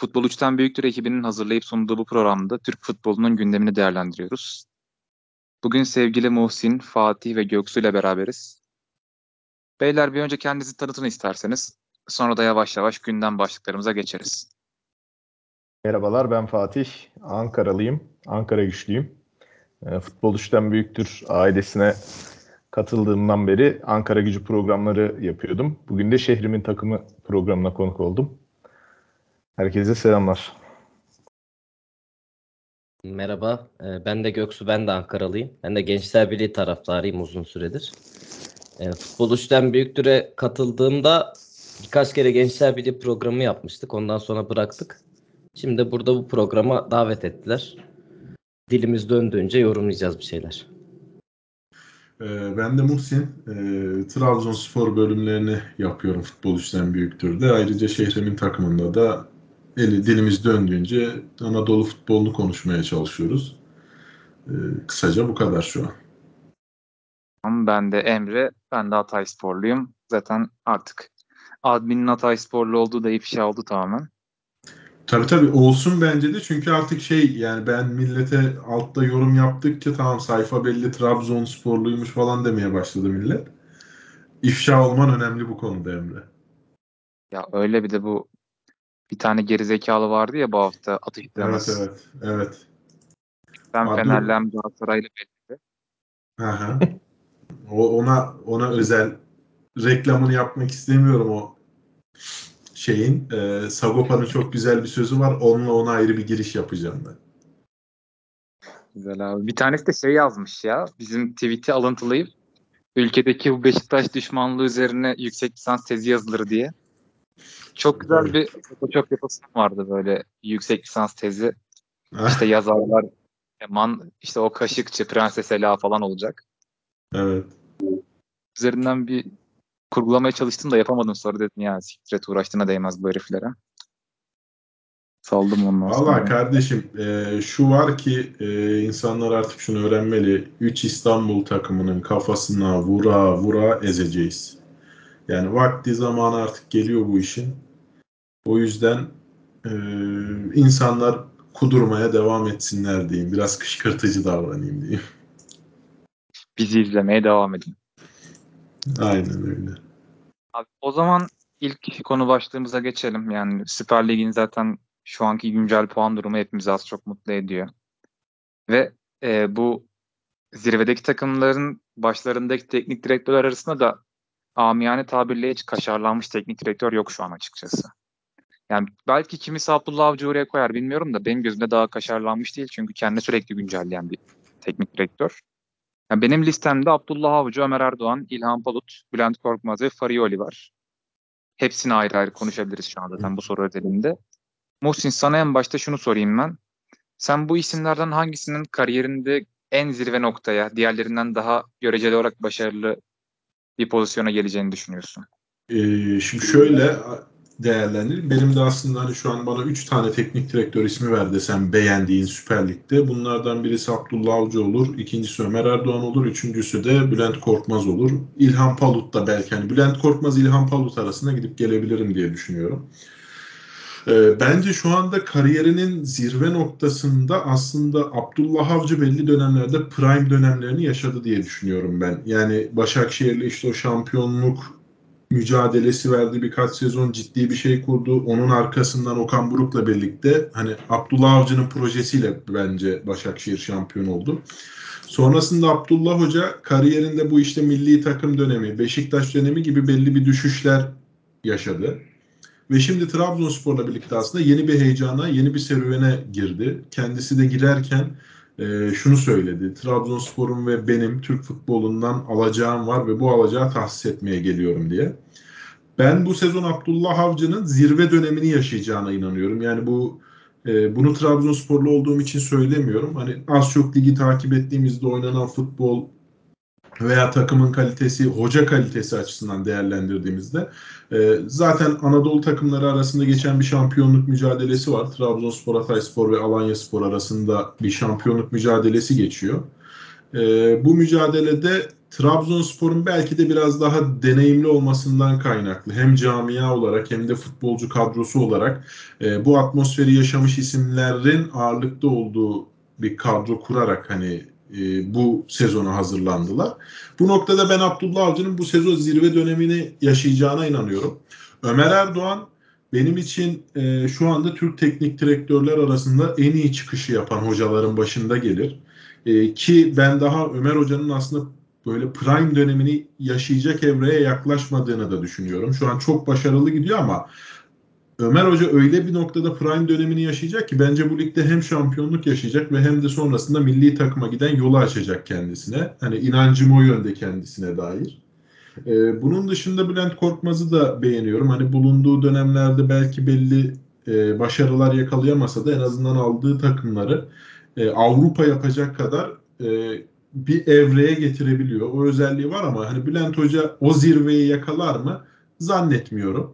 Futbol 3'ten Büyüktür ekibinin hazırlayıp sunduğu bu programda Türk futbolunun gündemini değerlendiriyoruz. Bugün sevgili Muhsin, Fatih ve Göksu ile beraberiz. Beyler bir önce kendinizi tanıtın isterseniz. Sonra da yavaş yavaş gündem başlıklarımıza geçeriz. Merhabalar, ben Fatih. Ankaralıyım. Ankara güçlüyüm. Futbol 3'ten Büyüktür ailesine katıldığımdan beri Ankara Gücü programları yapıyordum. Bugün de şehrimin takımı programına konuk oldum. Herkese selamlar. Merhaba, ben de Göksu, ben de Ankaralıyım. Ben de Gençler Birliği taraftarıyım uzun süredir. Futbol 3'ten Büyüktür'e katıldığımda birkaç kere Gençler Birliği programı yapmıştık. Ondan sonra bıraktık. Şimdi burada bu programa davet ettiler. Dilimiz döndüğünce yorumlayacağız bir şeyler. Ben de Muhsin. Trabzonspor bölümlerini yapıyorum Futbol 3'ten Büyüktür'de. Ayrıca şehrimin takımında da dilimiz döndüğünce Anadolu futbolunu konuşmaya çalışıyoruz. Kısaca bu kadar şu an. Ben de Emre. Ben de Hataysporluyum. Zaten artık adminin Hataysporlu olduğu da ifşa oldu tamamen. Tabii olsun bence de, çünkü artık yani ben millete altta yorum yaptıkça tamam sayfa belli, Trabzonsporluymuş falan demeye başladı millet. İfşa olman önemli bu konuda Emre. Ya öyle, bir de bu bir tane gerizekalı vardı ya bu hafta atıştıramaz. Evet. Ben Fener'le hem Galatasaray'la belli. Ona özel reklamını yapmak istemiyorum o. Sagopa'nın çok güzel bir sözü var. Ona ayrı bir giriş yapacağım ben. Güzel abi. Bir tanesi de yazmış ya. Bizim tweet'i alıntılayıp ülkedeki bu Beşiktaş düşmanlığı üzerine yüksek lisans tezi yazılır diye. Çok güzel evet. Çok yapasım vardı böyle yüksek lisans tezi. Yazarlar o Kaşıkçı, Prenses Ela falan olacak. Evet. Üzerinden bir kurgulamaya çalıştım da yapamadım, sonra dedim sikret uğraştığına değmez bu heriflere. Saldım ondan sonra. Valla kardeşim şu var ki insanlar artık şunu öğrenmeli. 3 İstanbul takımının kafasına vura vura ezeceğiz. Yani vakti zamanı artık geliyor bu işin. O yüzden insanlar kudurmaya devam etsinler diyeyim. Biraz kışkırtıcı davranayım diyeyim. Bizi izlemeye devam edin. Aynen öyle. Abi, o zaman ilk konu başlığımıza geçelim. Yani Süper Lig'in zaten şu anki güncel puan durumu hepimizi az çok mutlu ediyor. Ve bu zirvedeki takımların başlarındaki teknik direktörler arasında da amiyane tabirle hiç kaşarlanmış teknik direktör yok şu an açıkçası. Yani belki kimisi Abdullah Avcı oraya koyar bilmiyorum da benim gözümde daha kaşarlanmış değil. Çünkü kendini sürekli güncelleyen bir teknik direktör. Yani benim listemde Abdullah Avcı, Ömer Erdoğan, İlhan Palut, Bülent Korkmaz ve Farioli var. Hepsini ayrı ayrı konuşabiliriz şu anda zaten bu soru özelinde. Muhsin, sana en başta şunu sorayım ben. Sen bu isimlerden hangisinin kariyerinde en zirve noktaya, diğerlerinden daha göreceli olarak başarılı bir pozisyona geleceğini düşünüyorsun? Şimdi şöyle değerlendir. Benim de aslında şu an bana 3 tane teknik direktör ismi ver desem beğendiğin Süper Lig'de. Bunlardan birisi Abdullah Avcı olur, ikincisi Ömer Erdoğan olur, üçüncüsü de Bülent Korkmaz olur. İlhan Palut da belki. Bülent Korkmaz, İlhan Palut arasında gidip gelebilirim diye düşünüyorum. Bence şu anda kariyerinin zirve noktasında aslında Abdullah Avcı belli dönemlerde prime dönemlerini yaşadı diye düşünüyorum ben. Yani Başakşehir'le o şampiyonluk mücadelesi verdi, birkaç sezon ciddi bir şey kurdu. Onun arkasından Okan Buruk'la birlikte Abdullah Avcı'nın projesiyle bence Başakşehir şampiyon oldu. Sonrasında Abdullah Hoca kariyerinde bu milli takım dönemi, Beşiktaş dönemi gibi belli bir düşüşler yaşadı. Ve şimdi Trabzonspor'la birlikte aslında yeni bir heyecana, yeni bir serüvene girdi. Kendisi de girerken şunu söyledi. Trabzonspor'un ve benim Türk futbolundan alacağım var ve bu alacağı tahsis etmeye geliyorum diye. Ben bu sezon Abdullah Avcı'nın zirve dönemini yaşayacağına inanıyorum. Yani bunu Trabzonsporlu olduğum için söylemiyorum. Az çok ligi takip ettiğimizde oynanan futbol veya takımın kalitesi, hoca kalitesi açısından değerlendirdiğimizde zaten Anadolu takımları arasında geçen bir şampiyonluk mücadelesi var. Trabzonspor, Hatayspor ve Alanyaspor arasında bir şampiyonluk mücadelesi geçiyor. Bu mücadelede Trabzonspor'un belki de biraz daha deneyimli olmasından kaynaklı. Hem camia olarak hem de futbolcu kadrosu olarak bu atmosferi yaşamış isimlerin ağırlıkta olduğu bir kadro kurarak hani bu sezona hazırlandılar. Bu noktada ben Abdullah Avcı'nın bu sezon zirve dönemini yaşayacağına inanıyorum. Ömer Erdoğan benim için şu anda Türk teknik direktörler arasında en iyi çıkışı yapan hocaların başında gelir. Ki ben daha Ömer Hoca'nın aslında böyle prime dönemini yaşayacak evreye yaklaşmadığını da düşünüyorum. Şu an çok başarılı gidiyor ama Ömer Hoca öyle bir noktada prime dönemini yaşayacak ki bence bu ligde hem şampiyonluk yaşayacak ve hem de sonrasında milli takıma giden yolu açacak kendisine. Hani inancım o yönde kendisine dair. Bunun dışında Bülent Korkmaz'ı da beğeniyorum. Hani bulunduğu dönemlerde belki belli başarılar yakalayamasa da en azından aldığı takımları Avrupa yapacak kadar bir evreye getirebiliyor. O özelliği var ama hani Bülent Hoca o zirveyi yakalar mı? Zannetmiyorum.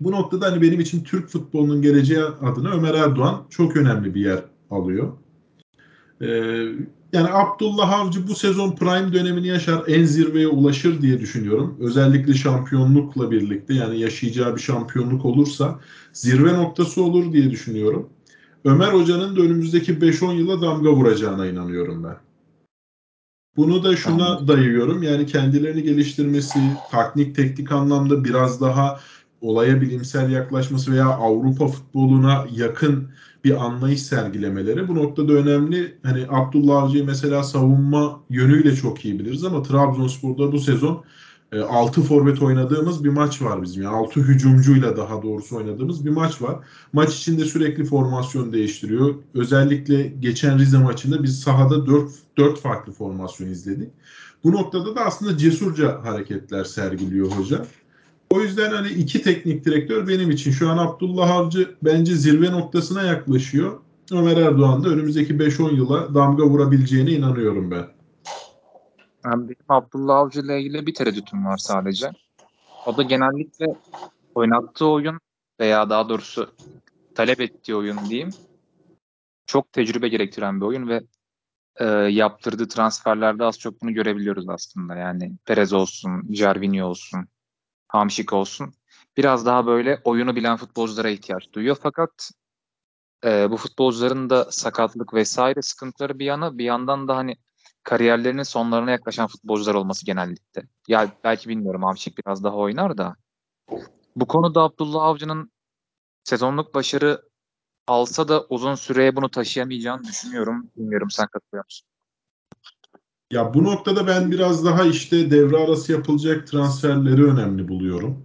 Bu noktada hani benim için Türk futbolunun geleceği adına Ömer Erdoğan çok önemli bir yer alıyor. Yani Abdullah Avcı bu sezon prime dönemini yaşar, en zirveye ulaşır diye düşünüyorum. Özellikle şampiyonlukla birlikte yani yaşayacağı bir şampiyonluk olursa zirve noktası olur diye düşünüyorum. Ömer Hoca'nın da önümüzdeki 5-10 yıla damga vuracağına inanıyorum ben. Bunu da şuna dayıyorum. Yani kendilerini geliştirmesi, teknik anlamda biraz daha olaya bilimsel yaklaşması veya Avrupa futboluna yakın bir anlayış sergilemeleri bu noktada önemli. Hani Abdullah Avcı'yı mesela savunma yönüyle çok iyi biliriz ama Trabzonspor'da bu sezon 6 forvet oynadığımız bir maç var bizim. Yani 6 hücumcuyla daha doğrusu oynadığımız bir maç var. Maç içinde sürekli formasyon değiştiriyor. Özellikle geçen Rize maçında biz sahada 4 farklı formasyon izledik. Bu noktada da aslında cesurca hareketler sergiliyor hoca. O yüzden hani iki teknik direktör benim için şu an Abdullah Avcı bence zirve noktasına yaklaşıyor. Ömer Erdoğan da önümüzdeki 5-10 yıla damga vurabileceğine inanıyorum ben. Benim Abdullah Avcı ile ilgili bir tereddütüm var sadece. O da genellikle oynattığı oyun veya daha doğrusu talep ettiği oyun diyeyim. Çok tecrübe gerektiren bir oyun ve yaptırdığı transferlerde az çok bunu görebiliyoruz aslında. Yani Perez olsun, Gervinho olsun, Hamşik olsun. Biraz daha böyle oyunu bilen futbolculara ihtiyaç duyuyor. Fakat bu futbolcuların da sakatlık vesaire sıkıntıları bir yandan da hani kariyerlerinin sonlarına yaklaşan futbolcular olması genellikle. Ya belki bilmiyorum Hamşik biraz daha oynar da. Bu konuda Abdullah Avcı'nın sezonluk başarı alsa da uzun süreye bunu taşıyamayacağını düşünüyorum. Bilmiyorum sen katılıyor musun? Ya bu noktada ben biraz daha işte devre arası yapılacak transferleri önemli buluyorum.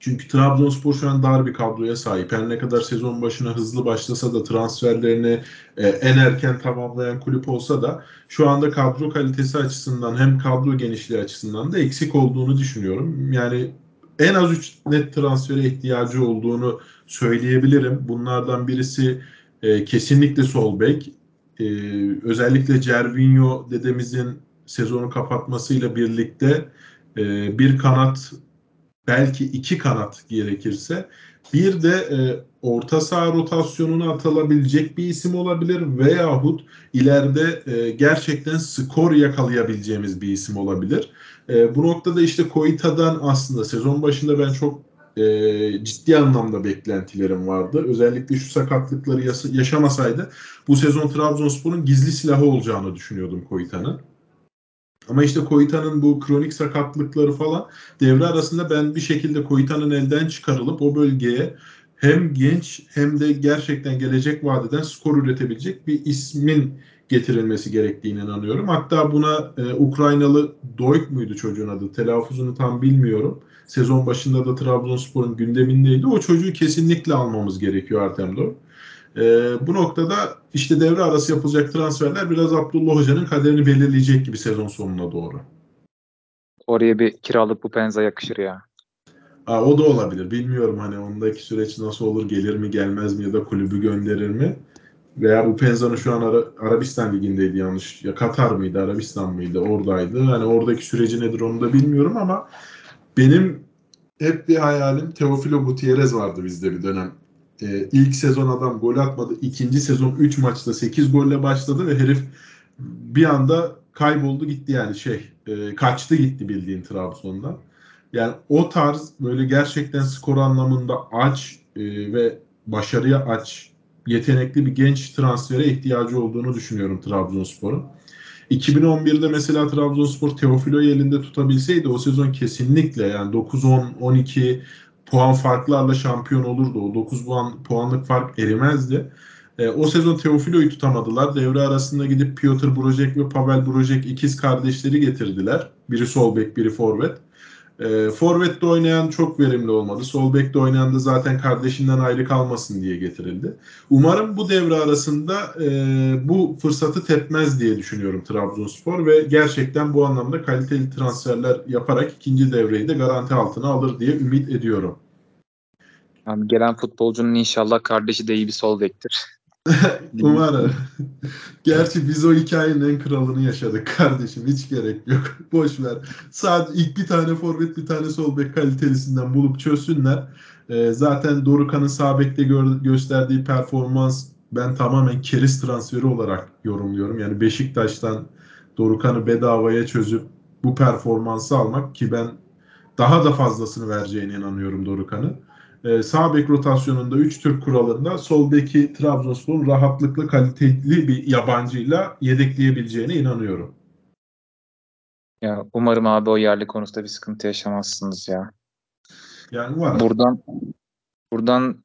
Çünkü Trabzonspor şu an dar bir kadroya sahip. Her ne kadar sezon başına hızlı başlasa da transferlerini en erken tamamlayan kulüp olsa da şu anda kadro kalitesi açısından hem kadro genişliği açısından da eksik olduğunu düşünüyorum. Yani en az 3 net transfere ihtiyacı olduğunu söyleyebilirim. Bunlardan birisi kesinlikle sol bek. Özellikle Gervinho dedemizin sezonu kapatmasıyla birlikte bir kanat belki 2 kanat gerekirse bir de orta saha rotasyonuna atılabilecek bir isim olabilir veyahut ileride gerçekten skor yakalayabileceğimiz bir isim olabilir. Bu noktada işte Koita'dan aslında sezon başında ben çok ciddi anlamda beklentilerim vardı. Özellikle şu sakatlıkları yaşamasaydı bu sezon Trabzonspor'un gizli silahı olacağını düşünüyordum Koita'nın. Ama işte Koita'nın bu kronik sakatlıkları falan devre arasında ben bir şekilde Koita'nın elden çıkarılıp o bölgeye hem genç hem de gerçekten gelecek vadeden skor üretebilecek bir ismin getirilmesi gerektiğine inanıyorum. Hatta buna Ukraynalı Doik muydu çocuğun adı? Telaffuzunu tam bilmiyorum. Sezon başında da Trabzonspor'un gündemindeydi. O çocuğu kesinlikle almamız gerekiyor Artem Doğru. Bu noktada işte devre arası yapılacak transferler biraz Abdullah Hoca'nın kaderini belirleyecek gibi sezon sonuna doğru. Oraya bir kiralık bu penza yakışır ya. O da olabilir. Bilmiyorum hani ondaki süreç nasıl olur? Gelir mi gelmez mi ya da kulübü gönderir mi? Veya bu Penza'nın şu an Arabistan Ligi'ndeydi yanlış. Ya Katar mıydı, Arabistan mıydı? Oradaydı. Hani oradaki süreci nedir onu da bilmiyorum ama benim hep bir hayalim Teofilo Gutierrez vardı bizde bir dönem. İlk sezon adam gol atmadı. İkinci sezon 3 maçta 8 golle başladı ve herif bir anda kayboldu gitti yani kaçtı gitti bildiğin Trabzon'dan. Yani o tarz böyle gerçekten skor anlamında aç ve başarıya aç, yetenekli bir genç transfere ihtiyacı olduğunu düşünüyorum Trabzonspor'un. 2011'de mesela Trabzonspor Teofilo'yu elinde tutabilseydi o sezon kesinlikle yani 9-10-12 puan farklarla şampiyon olurdu. O 9 puanlık fark erimezdi. O sezon Teofilo'yu tutamadılar. Devre arasında gidip Piotr Brožek ve Pavel Brožek ikiz kardeşleri getirdiler. Biri sol bek, biri forvet. Forvet'te oynayan çok verimli olmadı. Sol bek'te oynayan da zaten kardeşinden ayrı kalmasın diye getirildi. Umarım bu devre arasında bu fırsatı tepmez diye düşünüyorum Trabzonspor ve gerçekten bu anlamda kaliteli transferler yaparak ikinci devreyi de garanti altına alır diye ümit ediyorum. Yani gelen futbolcunun inşallah kardeşi de iyi bir sol bek'tir. Umarım. Gerçi biz o hikayenin en kralını yaşadık kardeşim. Hiç gerek yok. Boş ver. Sadece ilk bir tane forvet, bir tane sol bek kalitelisinden bulup çözsünler. Zaten Dorukan'ın sağ bekte gösterdiği performans ben tamamen keriz transferi olarak yorumluyorum. Yani Beşiktaş'tan Dorukan'ı bedavaya çözüp bu performansı almak ki ben daha da fazlasını vereceğine inanıyorum Dorukan'ı. Sağ bek rotasyonunda 3 Türk kuralında sol beki Trabzonspor'un rahatlıkla kaliteli bir yabancıyla yedekleyebileceğine inanıyorum. Ya umarım abi o yerli konusunda bir sıkıntı yaşamazsınız ya. Yani var. Buradan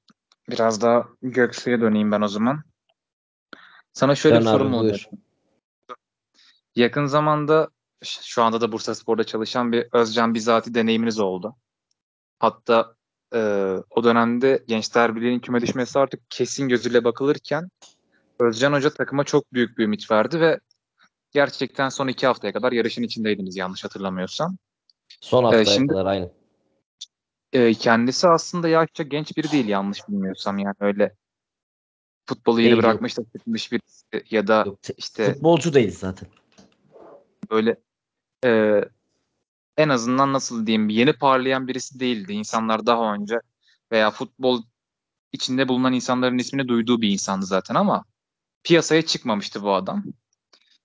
biraz daha Göksu'ya döneyim ben o zaman. Sana şöyle bir sorum olacak. Yakın zamanda şu anda da Bursaspor'da çalışan bir Özcan Bizati deneyiminiz oldu. Hatta o dönemde Gençler Birliği'nin küme düşmesi artık kesin gözüyle bakılırken Özcan Hoca takıma çok büyük bir ümit verdi ve gerçekten son 2 haftaya kadar yarışın içindeydiniz yanlış hatırlamıyorsam. Son haftaya kadar aynı. Kendisi aslında yaşça genç biri değil yanlış bilmiyorsam yani öyle futbolu yeni bırakmış da tutmuş birisi ya da işte futbolcu değil zaten. Böyle en azından nasıl diyeyim yeni parlayan birisi değildi. İnsanlar daha önce veya futbol içinde bulunan insanların ismini duyduğu bir insandı zaten ama piyasaya çıkmamıştı bu adam.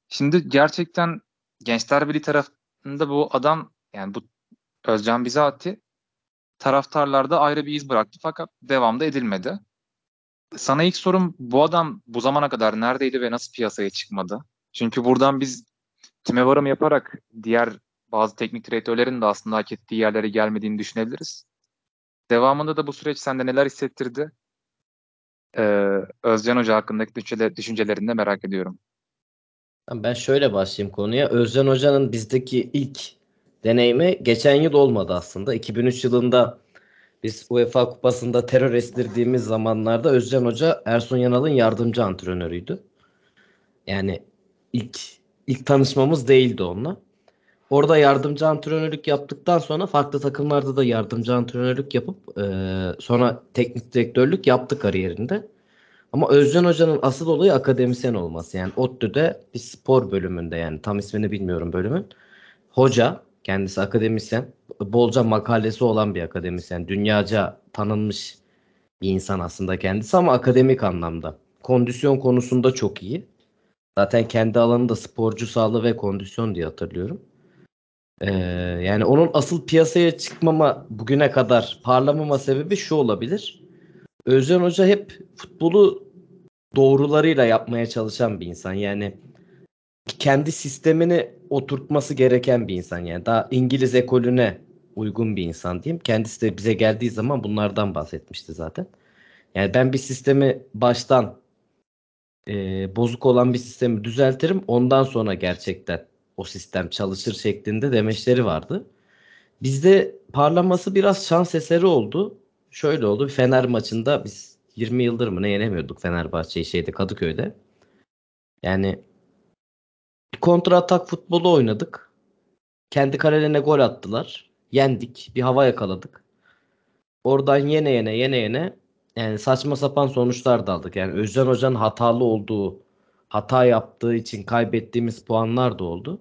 Şimdi gerçekten Gençler Birliği tarafında bu adam yani bu Özcan Bizati taraftarlarda ayrı bir iz bıraktı fakat devamda edilmedi. Sana ilk sorum bu adam bu zamana kadar neredeydi ve nasıl piyasaya çıkmadı? Çünkü buradan biz time varım yaparak diğer bazı teknik direktörlerin de aslında hak ettiği yerlere gelmediğini düşünebiliriz. Devamında da bu süreç sende neler hissettirdi? Özcan Hoca hakkındaki düşüncelerini de merak ediyorum. Ben şöyle başlayayım konuya. Özcan Hoca'nın bizdeki ilk deneyimi geçen yıl olmadı aslında. 2003 yılında biz UEFA Kupası'nda terör estirdiğimiz zamanlarda Özcan Hoca Ersun Yanal'ın yardımcı antrenörüydü. Yani ilk tanışmamız değildi onunla. Orada yardımcı antrenörlük yaptıktan sonra farklı takımlarda da yardımcı antrenörlük yapıp sonra teknik direktörlük yaptı kariyerinde. Ama Özcan Hoca'nın asıl olayı akademisyen olması. Yani ODTÜ'de bir spor bölümünde yani tam ismini bilmiyorum bölümün. Hoca kendisi akademisyen. Bolca makalesi olan bir akademisyen. Dünyaca tanınmış bir insan aslında kendisi ama akademik anlamda. Kondisyon konusunda çok iyi. Zaten kendi alanında sporcu sağlığı ve kondisyon diye hatırlıyorum. Yani onun asıl piyasaya çıkmama bugüne kadar parlamama sebebi şu olabilir. Özcan Hoca hep futbolu doğrularıyla yapmaya çalışan bir insan. Yani kendi sistemini oturtması gereken bir insan. Yani daha İngiliz ekolüne uygun bir insan diyeyim. Kendisi de bize geldiği zaman bunlardan bahsetmişti zaten. Yani ben bir sistemi baştan bozuk olan bir sistemi düzeltirim. Ondan sonra gerçekten o sistem çalışır şeklinde demeçleri vardı. Bizde parlaması biraz şans eseri oldu. Şöyle oldu. Fener maçında biz 20 yıldır mı ne yenemiyorduk Fenerbahçe'yi Kadıköy'de. Yani kontra atak futbolu oynadık. Kendi kalelerine gol attılar. Yendik. Bir hava yakaladık. Oradan yene yani saçma sapan sonuçlar da aldık. Yani Özcan Hoca'nın hata yaptığı için kaybettiğimiz puanlar da oldu.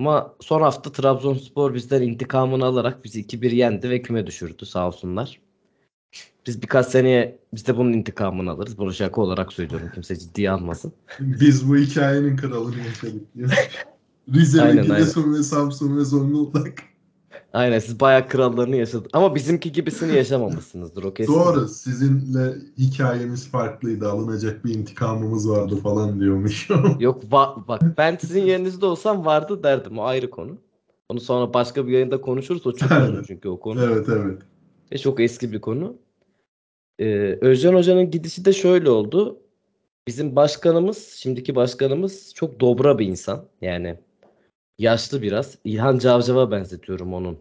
Ama son hafta Trabzonspor bizden intikamını alarak bizi 2-1 yendi ve küme düşürdü sağ olsunlar. Biz birkaç seneye biz de bunun intikamını alırız. Bunu şaka olarak söylüyorum. Kimse ciddiye almasın. Biz bu hikayenin kralını yaşadık. Rize'deki Aynen. Giresun ve Samsun ve Zonguldak. Aynen, siz bayağı krallarını yaşadınız. Ama bizimki gibisini yaşamamışsınızdır, o kesin. Doğru. Sizinle hikayemiz farklıydı. Alınacak bir intikamımız vardı falan diyormuş. Yok bak ben sizin yerinizde olsam vardı derdim. O ayrı konu. Onu sonra başka bir yayında konuşuruz. O çok uzun çünkü o konu. Evet. Ve çok eski bir konu. Özcan Hoca'nın gidişi de şöyle oldu. Bizim başkanımız, şimdiki başkanımız çok dobra bir insan. Yani yaşlı biraz. İlhan Cavcav'a benzetiyorum onun.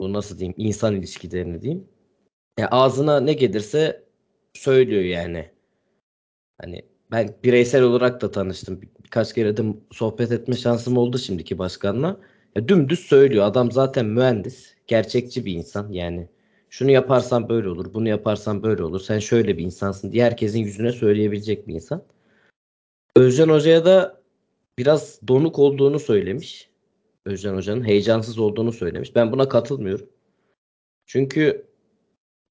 Bu nasıl diyeyim? İnsan ilişkilerini diyeyim. Yani ağzına ne gelirse söylüyor yani. Hani ben bireysel olarak da tanıştım. Birkaç kere de sohbet etme şansım oldu şimdiki başkanla. Ya dümdüz söylüyor. Adam zaten mühendis. Gerçekçi bir insan. Yani şunu yaparsan böyle olur, bunu yaparsan böyle olur. Sen şöyle bir insansın diye herkesin yüzüne söyleyebilecek bir insan. Özcan Hoca'ya da biraz donuk olduğunu söylemiş. Özcan Hoca'nın heyecansız olduğunu söylemiş. Ben buna katılmıyorum. Çünkü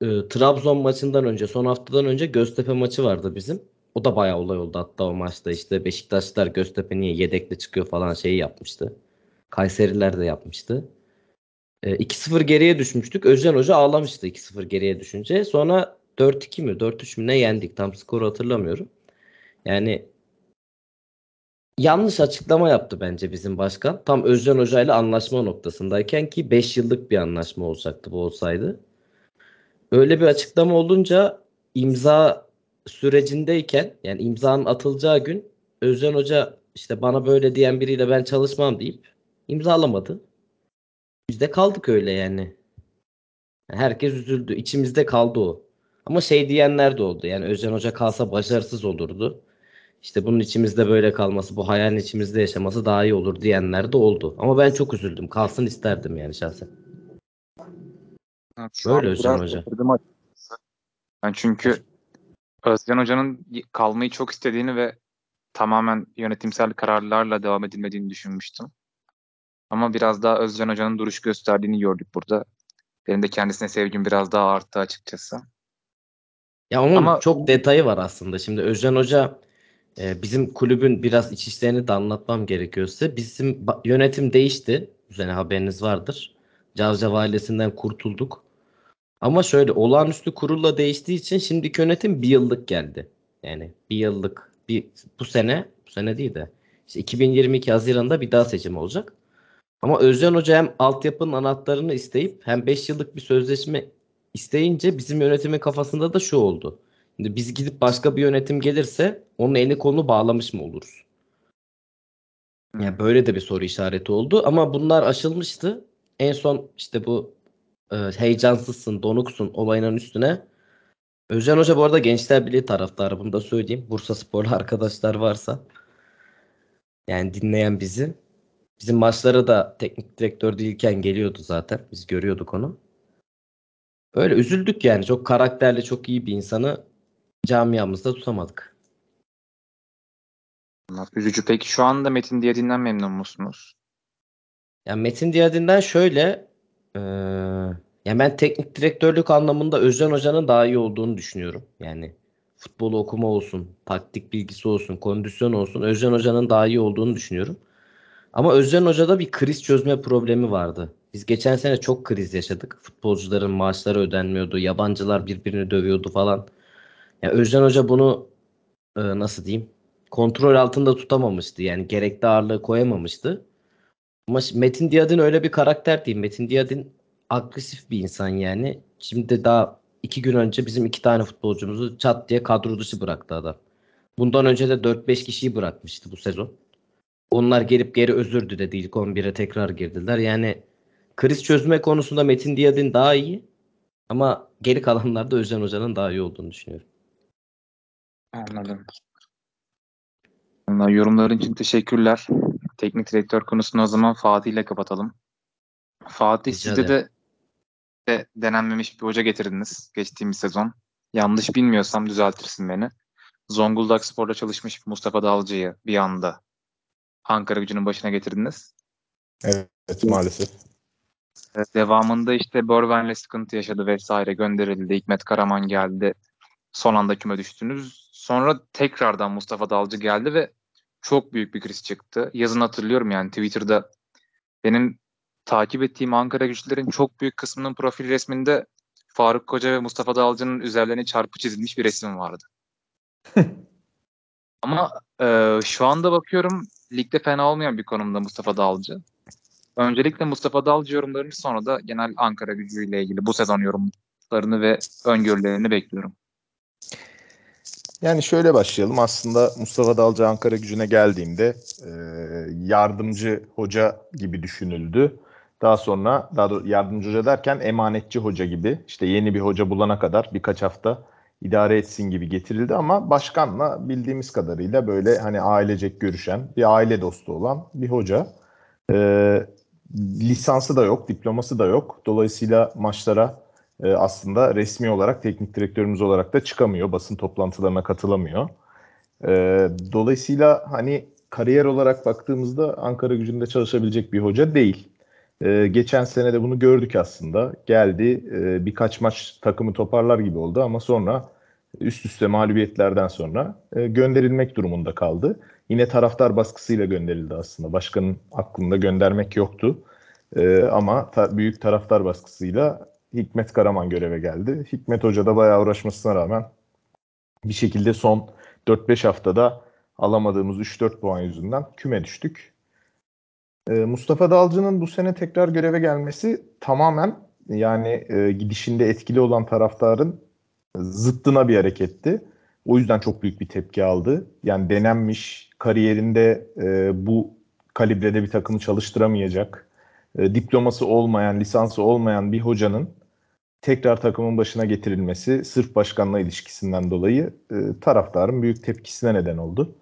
Trabzon maçından önce, son haftadan önce Göztepe maçı vardı bizim. O da bayağı olay oldu. Hatta o maçta işte Beşiktaşlar Göztepe niye yedekle çıkıyor falan şeyi yapmıştı. Kayseriler de yapmıştı. 2-0 geriye düşmüştük. Özcan Hoca ağlamıştı 2-0 geriye düşünce. Sonra 4-2 mi 4-3 mü ne yendik? Tam skoru hatırlamıyorum. Yani yanlış açıklama yaptı bence bizim başkan. Tam Özcan Hoca ile anlaşma noktasındayken, ki 5 yıllık bir anlaşma olacaktı bu olsaydı. Öyle bir açıklama olunca imza sürecindeyken, yani imzanın atılacağı gün Özcan Hoca işte bana böyle diyen biriyle ben çalışmam deyip imzalamadı. Biz de kaldık öyle yani. Herkes üzüldü. İçimizde kaldı o. Ama şey diyenler de oldu. Yani Özcan Hoca kalsa başarısız olurdu. İşte bunun içimizde böyle kalması, bu hayalin içimizde yaşaması daha iyi olur diyenler de oldu. Ama ben çok üzüldüm. Kalsın isterdim yani şahsen. Böyle Özcan Hoca. Yani çünkü Özcan Hoca'nın kalmayı çok istediğini ve tamamen yönetimsel kararlarla devam edilmediğini düşünmüştüm. Ama biraz daha Özcan Hoca'nın duruş gösterdiğini gördük burada. Benim de kendisine sevgim biraz daha arttı açıkçası. Ya onun ama çok detayı var aslında. Şimdi Özcan Hoca, bizim kulübün biraz iç işlerini de anlatmam gerekiyor size. Bizim yönetim değişti. Üzerine haberiniz vardır. Cavcav ailesinden kurtulduk. Ama şöyle olağanüstü kurulla değiştiği için şimdiki yönetim bir yıllık geldi. Yani bir yıllık bu sene değil de işte 2022 Haziran'da bir daha seçim olacak. Ama Özcan Hoca hem altyapının anahtarını isteyip hem 5 yıllık bir sözleşme isteyince bizim yönetimin kafasında da şu oldu. Şimdi biz gidip başka bir yönetim gelirse onun elini kolunu bağlamış mı oluruz? Yani böyle de bir soru işareti oldu ama bunlar aşılmıştı. En son işte bu heyecansızsın, donuksun olayının üstüne. Özcan Hoca bu arada Gençler Birliği taraftarı, bunu da söyleyeyim. Bursasporlu arkadaşlar varsa yani dinleyen bizi. Bizim maçlara da teknik direktör değilken geliyordu zaten. Biz görüyorduk onu. Öyle üzüldük yani. Çok karakterli, çok iyi bir insanı camiamızda tutamadık. Üzücü. Peki şu anda Metin Diyadin'den memnun musunuz? Yani Metin Diyadin'den şöyle, yani ben teknik direktörlük anlamında Özcan Hoca'nın daha iyi olduğunu düşünüyorum. Yani futbol okuma olsun, taktik bilgisi olsun, kondisyon olsun, Özcan Hoca'nın daha iyi olduğunu düşünüyorum. Ama Özcan Hoca'da bir kriz çözme problemi vardı. Biz geçen sene çok kriz yaşadık. Futbolcuların maaşları ödenmiyordu. Yabancılar birbirini dövüyordu falan. Yani Özcan Hoca bunu nasıl diyeyim? Kontrol altında tutamamıştı. Yani gerekli ağırlığı koyamamıştı. Ama Metin Diyadin öyle bir karakter değil. Metin Diyadin agresif bir insan yani. Şimdi daha 2 gün önce bizim 2 tane futbolcumuzu çat diye kadro dışı bıraktı adam. Bundan önce de 4-5 kişiyi bırakmıştı bu sezon. Onlar gelip geri özür diledi. İlk 11'e tekrar girdiler. Yani kriz çözme konusunda Metin Diyadin daha iyi. Ama geri kalanlarda Özcan Hoca'nın daha iyi olduğunu düşünüyorum. Anladım. Yorumların için teşekkürler. Teknik direktör konusunu o zaman Fatih ile kapatalım. Fatih, sizde de denenmemiş bir hoca getirdiniz geçtiğimiz sezon. Yanlış bilmiyorsam düzeltirsin beni. Zonguldakspor'da çalışmış Mustafa Dalcı'yı bir anda Ankaragücü'nün başına getirdiniz. Evet maalesef. Devamında işte Börven'le sıkıntı yaşadı vesaire, gönderildi. Hikmet Karaman geldi. Son anda küme düştünüz. Sonra tekrardan Mustafa Dalcı geldi ve Çok büyük bir kriz çıktı. Yazın hatırlıyorum yani Twitter'da benim takip ettiğim Ankara güçlülerin çok büyük kısmının profil resminde Faruk Koca ve Mustafa Dalcı'nın üzerlerine çarpı çizilmiş bir resim vardı. Ama şu anda bakıyorum ligde fena olmayan bir konumda Mustafa Dalcı. Öncelikle Mustafa Dalcı yorumlarını, sonra da genel Ankara gücüyle ilgili bu sezon yorumlarını ve öngörülerini bekliyorum. Yani şöyle başlayalım. Aslında Mustafa Dalcı Ankara gücüne geldiğimde yardımcı hoca gibi düşünüldü. Daha sonra yardımcı hoca derken emanetçi hoca gibi, işte yeni bir hoca bulana kadar birkaç hafta idare etsin gibi getirildi ama başkanla bildiğimiz kadarıyla böyle hani ailecek görüşen, bir aile dostu olan bir hoca. Lisansı da yok, diploması da yok. Dolayısıyla maçlara aslında resmi olarak teknik direktörümüz olarak da çıkamıyor. Basın toplantılarına katılamıyor. Dolayısıyla hani kariyer olarak baktığımızda Ankara gücünde çalışabilecek bir hoca değil. Geçen sene de bunu gördük aslında. Geldi, birkaç maç takımı toparlar gibi oldu ama sonra üst üste mağlubiyetlerden sonra gönderilmek durumunda kaldı. Yine taraftar baskısıyla gönderildi aslında. Başkanın aklında göndermek yoktu. Ama büyük taraftar baskısıyla Hikmet Karaman göreve geldi. Hikmet Hoca da bayağı uğraşmasına rağmen bir şekilde son 4-5 haftada alamadığımız 3-4 puan yüzünden küme düştük. Mustafa Dalcı'nın bu sene tekrar göreve gelmesi tamamen yani gidişinde etkili olan taraftarın zıttına bir hareketti. O yüzden çok büyük bir tepki aldı. Yani denenmiş, kariyerinde bu kalibrede bir takımı çalıştıramayacak, diploması olmayan, lisansı olmayan bir hocanın tekrar takımın başına getirilmesi sırf başkanla ilişkisinden dolayı taraftarın büyük tepkisine neden oldu.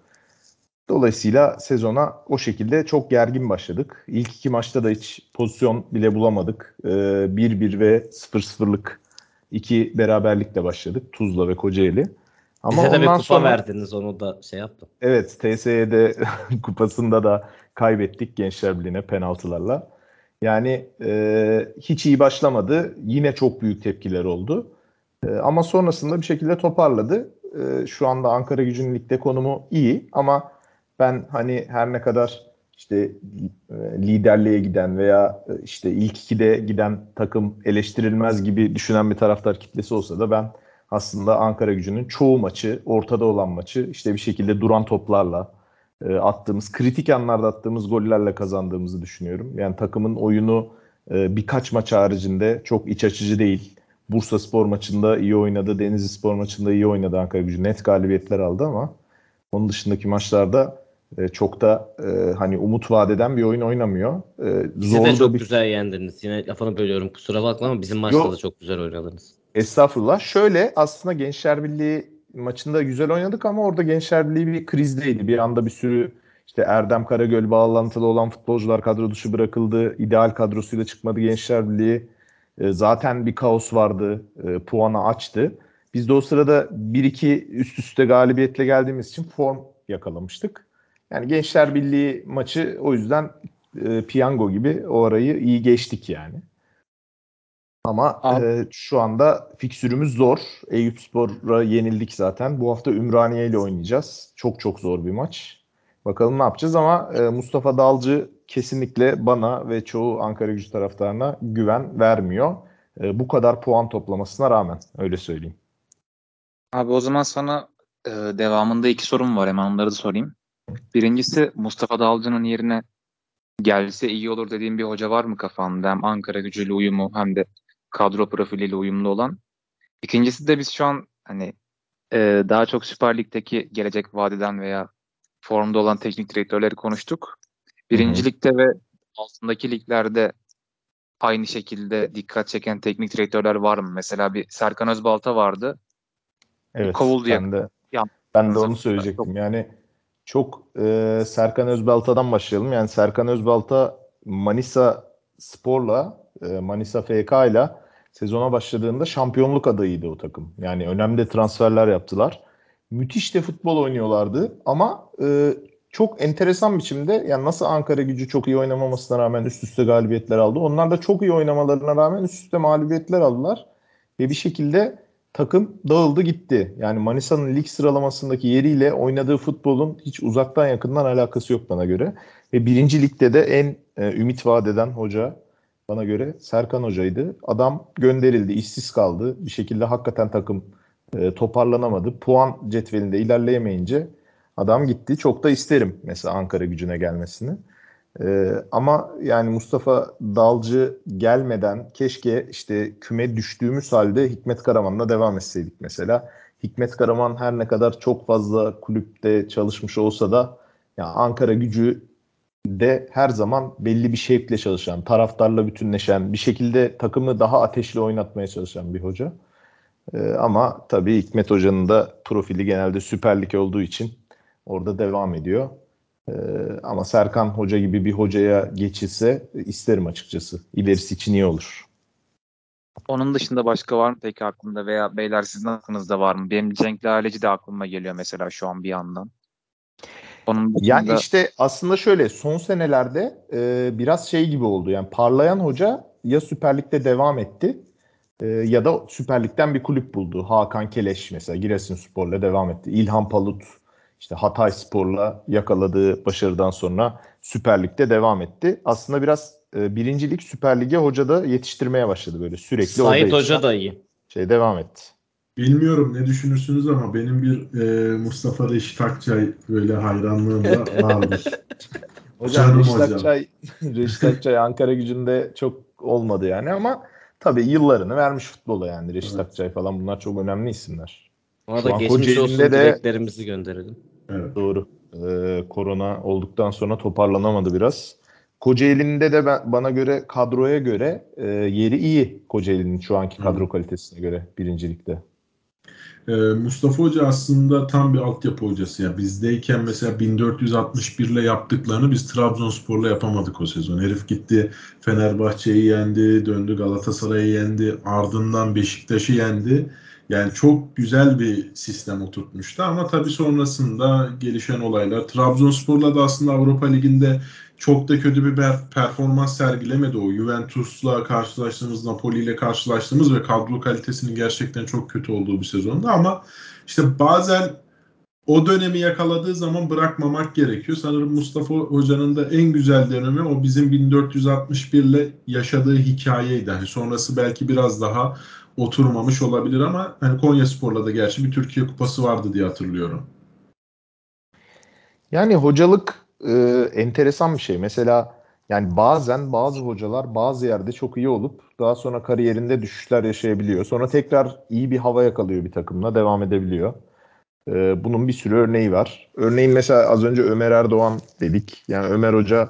Dolayısıyla sezona o şekilde çok gergin başladık. İlk iki maçta da hiç pozisyon bile bulamadık. 1-1 ve 0-0'lık iki beraberlikle başladık. Tuzla ve Kocaeli. Ama bize de bir kupa sonra verdiniz, onu da şey yaptım. Evet, TSE'de kupasında da kaybettik Gençler Birliği'ne penaltılarla. Yani hiç iyi başlamadı. Yine çok büyük tepkiler oldu. Ama sonrasında bir şekilde toparladı. Şu anda Ankara Gücü'nün ligde konumu iyi ama ben hani her ne kadar işte liderliğe giden veya işte ilk ikide giden takım eleştirilmez gibi düşünen bir taraftar kitlesi olsa da ben aslında Ankara Gücü'nün çoğu maçı, ortada olan maçı işte bir şekilde duran toplarla attığımız, kritik anlarda attığımız gollerle kazandığımızı düşünüyorum. Yani takımın oyunu birkaç maç haricinde çok iç açıcı değil. Bursaspor maçında iyi oynadı, Denizlispor maçında iyi oynadı Ankara Gücü. Net galibiyetler aldı ama onun dışındaki maçlarda çok da hani umut vaat eden bir oyun oynamıyor. Siz de çok güzel yendiniz. Yine lafını bölüyorum, kusura bakma ama bizim maçta da çok güzel oynadınız. Estağfurullah. Şöyle, aslında Gençler Birliği maçında güzel oynadık ama orada Gençler Birliği bir krizdeydi. Bir anda bir sürü işte Erdem Karagöl bağlantılı olan futbolcular kadro dışı bırakıldı. İdeal kadrosuyla çıkmadı Gençler Birliği. Zaten bir kaos vardı. Puana açtı. Biz de o sırada 1-2 üst üste galibiyetle geldiğimiz için form yakalamıştık. Yani Gençler Birliği maçı o yüzden piyango gibi o arayı iyi geçtik yani. Ama şu anda fikstürümüz zor. Eyüpspor'a yenildik zaten. Bu hafta Ümraniye ile oynayacağız. Çok çok zor bir maç. Bakalım ne yapacağız ama Mustafa Dalcı kesinlikle bana ve çoğu Ankaragücü taraftarına güven vermiyor. Bu kadar puan toplamasına rağmen, öyle söyleyeyim. Abi o zaman sana devamında iki sorum var. Hemen onları da sorayım. Birincisi, Mustafa Dalcı'nın yerine gelse iyi olur dediğim bir hoca var mı kafanda? Hem Ankara gücüyle uyumu hem de kadro profiliyle uyumlu olan. İkincisi de biz şu an hani daha çok Süper Lig'deki gelecek vadeden veya formda olan teknik direktörleri konuştuk. Birinci ligde ve altındaki liglerde aynı şekilde dikkat çeken teknik direktörler var mı? Mesela bir Serkan Özbalta vardı. Evet, kovuldu yakında. Ben de onu söyleyecektim. Yani çok Serkan Özbalta'dan başlayalım. Yani Serkan Özbalta Manisa Spor'la, Manisa FK'yla sezona başladığında şampiyonluk adayıydı o takım. Yani önemli de transferler yaptılar. Müthiş de futbol oynuyorlardı ama çok enteresan biçimde, yani nasıl Ankara gücü çok iyi oynamamasına rağmen üst üste galibiyetler aldı, onlar da çok iyi oynamalarına rağmen üst üste mağlubiyetler aldılar. Ve bir şekilde takım dağıldı gitti. Yani Manisa'nın lig sıralamasındaki yeriyle oynadığı futbolun hiç uzaktan yakından alakası yok bana göre. Ve birinci ligde de en ümit vaat eden hoca bana göre Serkan Hoca'ydı. Adam gönderildi, işsiz kaldı. Bir şekilde hakikaten takım toparlanamadı. Puan cetvelinde ilerleyemeyince adam gitti. Çok da isterim mesela Ankara Gücü'ne gelmesini. Ama yani Mustafa Dalcı gelmeden keşke işte küme düştüğümüz halde Hikmet Karaman'la devam etseydik mesela. Hikmet Karaman her ne kadar çok fazla kulüpte çalışmış olsa da ya Ankara Gücü de her zaman belli bir şevkle çalışan, taraftarla bütünleşen, bir şekilde takımı daha ateşli oynatmaya çalışan bir hoca. Ama tabii Hikmet Hoca'nın da profili genelde Süper Lig olduğu için orada devam ediyor. Ama Serkan Hoca gibi bir hocaya geçilse isterim açıkçası. İlerisi için iyi olur. Onun dışında başka var mı peki aklında veya beyler sizin aklınızda var mı? Benim Cenk'le Aileci de aklıma geliyor mesela şu an bir yandan. Onun dışında... Yani işte aslında şöyle son senelerde biraz şey gibi oldu. Yani parlayan hoca ya Süper Lig'de devam etti ya da Süper Lig'den bir kulüp buldu. Hakan Keleş mesela Giresunspor'la devam etti. İlhan Palut İşte Hatayspor'la yakaladığı başarıdan sonra Süper Lig'de devam etti. Aslında biraz birinci lig Süper Lig'e hoca da yetiştirmeye başladı böyle sürekli. Sait Hoca da iyi. Şey devam etti. Bilmiyorum ne düşünürsünüz ama benim bir Mustafa Reşit Akçay böyle hayranlığım da vardır. Reşit Akçay Ankara Gücü'nde çok olmadı yani ama tabii yıllarını vermiş futbola yani Reşit Akçay falan bunlar çok önemli isimler. Ona da geçmiş olsun dileklerimizi gönderelim. Evet. Doğru. Korona olduktan sonra toparlanamadı biraz. Kocaeli'nde de bana göre kadroya göre yeri iyi Kocaeli'nin şu anki kadro kalitesine göre birincilikte. Mustafa Hoca aslında tam bir altyapı hocası. Yani bizdeyken mesela 1461 ile yaptıklarını biz Trabzonspor'la yapamadık o sezon. Herif gitti Fenerbahçe'yi yendi, döndü Galatasaray'ı yendi, ardından Beşiktaş'ı yendi. Yani çok güzel bir sistem oturtmuştu ama tabii sonrasında gelişen olaylar. Trabzonspor'la da aslında Avrupa Ligi'nde çok da kötü bir performans sergilemedi o. Juventus'la karşılaştığımız, Napoli'yle karşılaştığımız ve kadro kalitesinin gerçekten çok kötü olduğu bir sezonda. Ama işte bazen o dönemi yakaladığı zaman bırakmamak gerekiyor. Sanırım Mustafa Hoca'nın da en güzel dönemi o bizim 1461 ile yaşadığı hikayeydi. Yani sonrası belki biraz daha oturmamış olabilir ama hani Konyaspor'la da gerçi bir Türkiye Kupası vardı diye hatırlıyorum. Yani hocalık enteresan bir şey. Mesela yani bazen bazı hocalar bazı yerde çok iyi olup daha sonra kariyerinde düşüşler yaşayabiliyor. Sonra tekrar iyi bir hava yakalıyor bir takımla devam edebiliyor. Bunun bir sürü örneği var. Örneğin mesela az önce Ömer Erdoğan dedik. Yani Ömer Hoca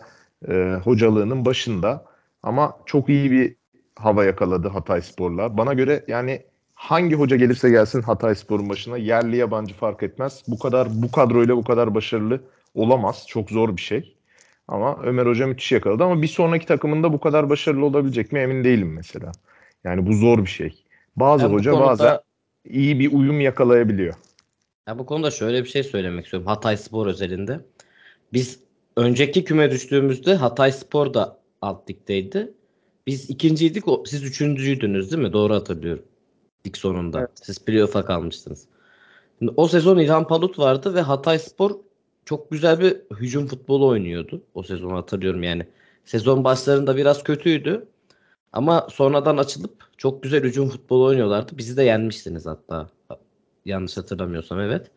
hocalığının başında ama çok iyi bir hava yakaladı Hatayspor'la. Bana göre yani hangi hoca gelirse gelsin Hatayspor'un başına yerli yabancı fark etmez. Bu kadroyla bu kadar başarılı olamaz. Çok zor bir şey. Ama Ömer Hoca müthiş yakaladı ama bir sonraki takımında bu kadar başarılı olabilecek mi emin değilim mesela. Yani bu zor bir şey. Bazı hoca konuda, bazen iyi bir uyum yakalayabiliyor. Ya bu konuda şöyle bir şey söylemek istiyorum Hatayspor özelinde. Biz önceki küme düştüğümüzde Hatayspor da alt ligdeydi. Biz ikinciydik, siz üçüncüydünüz değil mi? Doğru hatırlıyorum. Lig sonunda. Evet. Siz playoff'a kalmıştınız. Şimdi o sezon İlhan Palut vardı ve Hatayspor çok güzel bir hücum futbolu oynuyordu. O sezonu hatırlıyorum yani. Sezon başlarında biraz kötüydü. Ama sonradan açılıp çok güzel hücum futbolu oynuyorlardı. Bizi de yenmiştiniz hatta. Yanlış hatırlamıyorsam evet.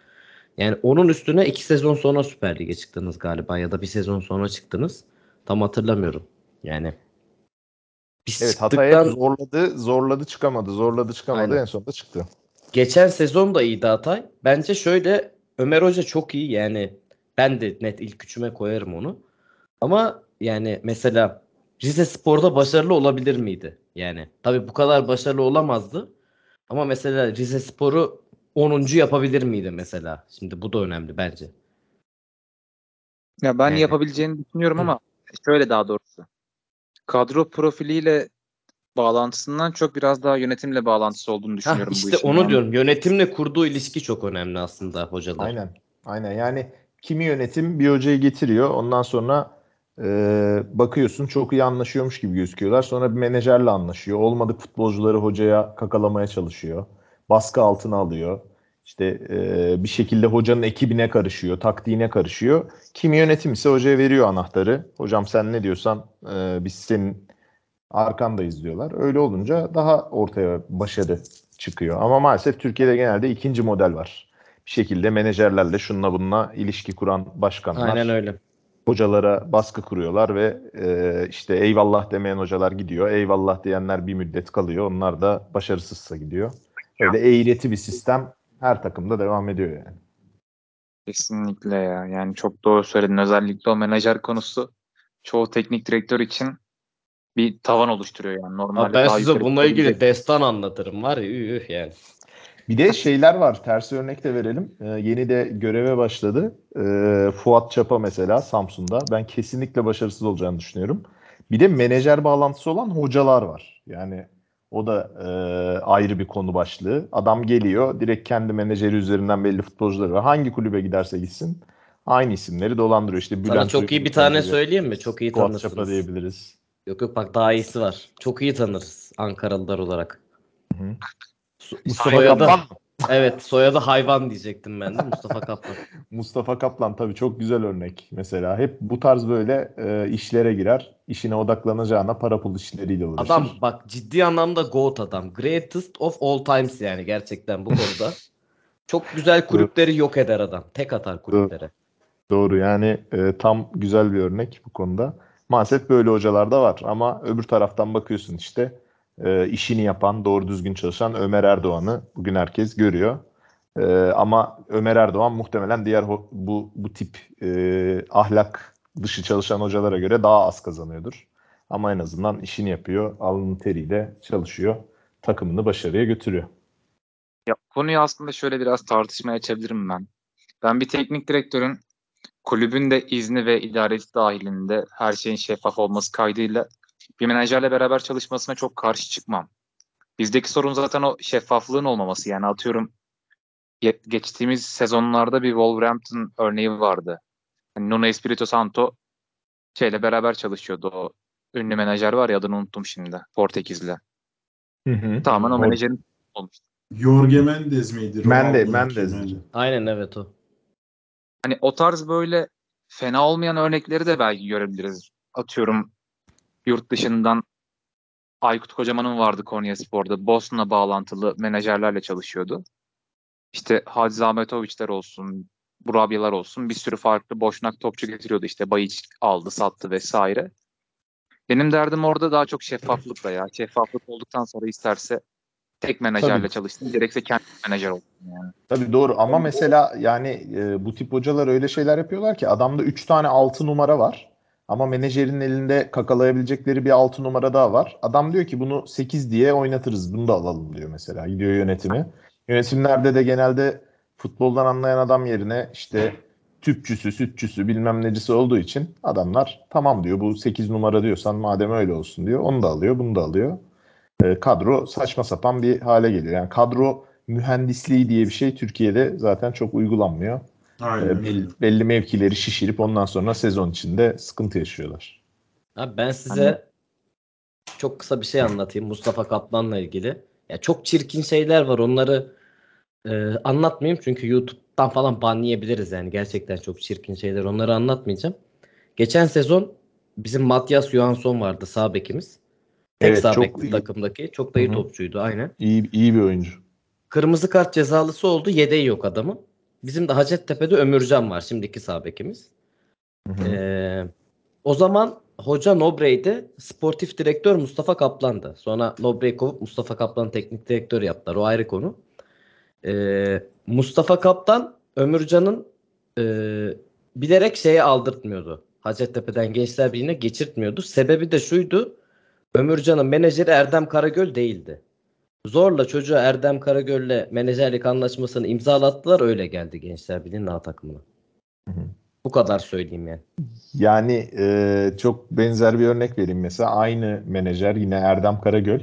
Yani onun üstüne 2 sezon sonra Süper Lig'e çıktınız galiba ya da 1 sezon sonra çıktınız. Tam hatırlamıyorum. Yani biz evet Hatay'a zorladı çıkamadı. Aynen. En sonunda çıktı. Geçen sezon da iyiydi Hatay. Bence şöyle Ömer Hoca çok iyi yani ben de net ilk 3'üme koyarım onu. Ama yani mesela Rizespor'da başarılı olabilir miydi? Yani tabii bu kadar başarılı olamazdı. Ama mesela Rizespor'u 10. yapabilir miydi mesela? Şimdi bu da önemli bence. Ya ben yani yapabileceğini düşünüyorum ama şöyle daha doğrusu. Kadro profiliyle bağlantısından çok biraz daha yönetimle bağlantısı olduğunu düşünüyorum. İşte bu onu yani diyorum. Yönetimle kurduğu ilişki çok önemli aslında hocalar. Aynen. Yani kimi yönetim bir hocayı getiriyor. Ondan sonra bakıyorsun çok iyi anlaşıyormuş gibi gözüküyorlar. Sonra bir menajerle anlaşıyor. Olmadık futbolcuları hocaya kakalamaya çalışıyor. baskı altına alıyor. İşte bir şekilde hocanın ekibine karışıyor, taktiğine karışıyor. Kim yönetimse hocaya veriyor anahtarı. Hocam sen ne diyorsan biz senin arkandayız diyorlar. Öyle olunca daha ortaya başarı çıkıyor. Ama maalesef Türkiye'de genelde ikinci model var. Bir şekilde menajerlerle şununla bununla ilişki kuran başkanlar. Aynen öyle. Hocalara baskı kuruyorlar ve işte eyvallah demeyen hocalar gidiyor. Eyvallah diyenler bir müddet kalıyor. Onlar da başarısızsa gidiyor. Öyle eğreti bir sistem her takımda devam ediyor yani. Kesinlikle ya. Yani çok doğru söyledin. Özellikle o menajer konusu çoğu teknik direktör için bir tavan oluşturuyor yani. Normalde ben size bununla ilgili destan anlatırım var ya. Yani. Bir de şeyler var. Tersi örnek de verelim. Yeni de göreve başladı. Fuat Çapa mesela Samsun'da. Ben kesinlikle başarısız olacağını düşünüyorum. Bir de menajer bağlantısı olan hocalar var. Yani o da ayrı bir konu başlığı. Adam geliyor. Direkt kendi menajeri üzerinden belli futbolcuları var. Hangi kulübe giderse gitsin. Aynı isimleri dolandırıyor. İşte Bülent sana çok iyi bir tane söyleyeyim mi? Çok iyi tanırsınız. Fuat Çapa diyebiliriz. Yok yok bak daha iyisi var. Çok iyi tanırız Ankaralılar olarak. Hı-hı. Soyadı, evet soyadı hayvan diyecektim ben de Mustafa Kaplan. Mustafa Kaplan tabii çok güzel örnek mesela. Hep bu tarz böyle işlere girer. İşine odaklanacağına para pul işleriyle uğraşır. Adam bak ciddi anlamda GOAT adam. Greatest of all times yani gerçekten bu konuda. Çok güzel kulüpleri yok eder adam. Tek atar kulüplere. Doğru yani tam güzel bir örnek bu konuda. Maalesef böyle hocalar da var ama öbür taraftan bakıyorsun işte. İşini yapan, doğru düzgün çalışan Ömer Erdoğan'ı bugün herkes görüyor. Ama Ömer Erdoğan muhtemelen diğer bu tip ahlak dışı çalışan hocalara göre daha az kazanıyordur. Ama en azından işini yapıyor, alnının teriyle çalışıyor, takımını başarıya götürüyor. Ya, konuyu aslında şöyle biraz tartışmaya açabilirim ben. Ben bir teknik direktörün kulübün de izni ve idaresi dahilinde her şeyin şeffaf olması kaydıyla bir menajerle beraber çalışmasına çok karşı çıkmam. Bizdeki sorun zaten o şeffaflığın olmaması. Yani atıyorum geçtiğimiz sezonlarda bir Wolverhampton örneği vardı. Yani Nuno Espirito Santo şeyle beraber çalışıyordu. O ünlü menajer var ya adını unuttum şimdi. Portekizli. Tamamen o menajerin olmuştu. Jorge Mendes miydi? Mendes. Aynen evet o. Hani o tarz böyle fena olmayan örnekleri de belki görebiliriz. Atıyorum yurt dışından Aykut Kocaman'ın vardı Konyaspor'da. Bosna bağlantılı menajerlerle çalışıyordu. İşte Hadzi Ahmetoviçler olsun, Burabiyalar olsun bir sürü farklı boşnak topçu getiriyordu. İşte Bayiç aldı, sattı vesaire. Benim derdim orada daha çok şeffaflıkla ya. Şeffaflık olduktan sonra isterse tek menajerle tabii çalıştın, gerekse kendi menajer oldun yani. Tabii doğru ama mesela yani bu tip hocalar öyle şeyler yapıyorlar ki adamda 3 tane 6 numara var. Ama menajerin elinde kakalayabilecekleri bir 6 numara daha var. Adam diyor ki bunu 8 diye oynatırız. Bunu da alalım diyor mesela. Gidiyor yönetimi. Yönetimlerde de genelde futboldan anlayan adam yerine işte tüpçüsü, sütçüsü bilmem necisi olduğu için adamlar tamam diyor. Bu 8 numara diyorsan madem öyle olsun diyor. Onu da alıyor, bunu da alıyor. Kadro saçma sapan bir hale geliyor. Yani kadro mühendisliği diye bir şey Türkiye'de zaten çok uygulanmıyor. Aynen. Belli mevkileri şişirip ondan sonra sezon içinde sıkıntı yaşıyorlar. Abi ben size çok kısa bir şey anlatayım Mustafa Kaplan'la ilgili. Ya çok çirkin şeyler var onları anlatmayayım çünkü YouTube'dan falan ban yiyebiliriz yani gerçekten çok çirkin şeyler onları anlatmayacağım. Geçen sezon bizim Matias Johansson vardı sağ bekimiz. Tek evet, sağ bek takımdaki çok da iyi topçuydu aynen. İyi bir oyuncu. Kırmızı kart cezalısı oldu yedeği yok adamın. Bizim de Hacettepe'de Ömürcan var. Şimdiki sağ bekimiz. O zaman hoca Nobre'ydi. Sportif direktör Mustafa Kaplan'dı. Sonra Nobre'yi kovup Mustafa Kaplan'ı teknik direktör yaptılar. O ayrı konu. Mustafa Kaplan Ömürcan'ın bilerek şeye aldırtmıyordu. Hacettepe'den Gençler Birliği'ne geçirtmiyordu. Sebebi de şuydu. Ömürcan'ın menajeri Erdem Karagöl değildi. Zorla çocuğa Erdem Karagöl'le menajerlik anlaşmasını imzalattılar. Öyle geldi Gençler Birliği'nin A takımına. Bu kadar söyleyeyim yani. Yani çok benzer bir örnek vereyim mesela. Aynı menajer yine Erdem Karagöl.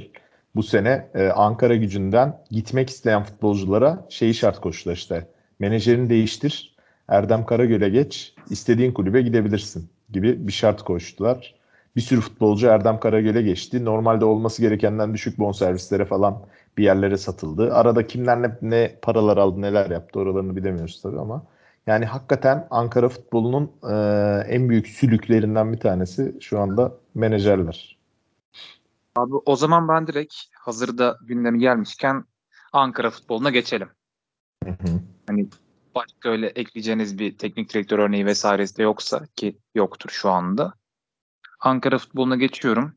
Bu sene Ankara Gücü'nden gitmek isteyen futbolculara şart koştu işte. Menajerini değiştir. Erdem Karagöl'e geç. İstediğin kulübe gidebilirsin gibi bir şart koştular. bir sürü futbolcu Erdem Karagöl'e geçti. Normalde olması gerekenden düşük bonservislere falan bir yerlere satıldı. Arada kimler ne paralar aldı, neler yaptı oralarını bilemiyoruz tabii ama yani hakikaten Ankara futbolunun en büyük sülüklerinden bir tanesi şu anda menajerler. Abi o zaman ben direkt hazırda gündemi gelmişken Ankara futboluna geçelim. Hı hı. Hani başka öyle ekleyeceğiniz bir teknik direktör örneği vesairesi de yoksa ki yoktur şu anda. Ankara futboluna geçiyorum.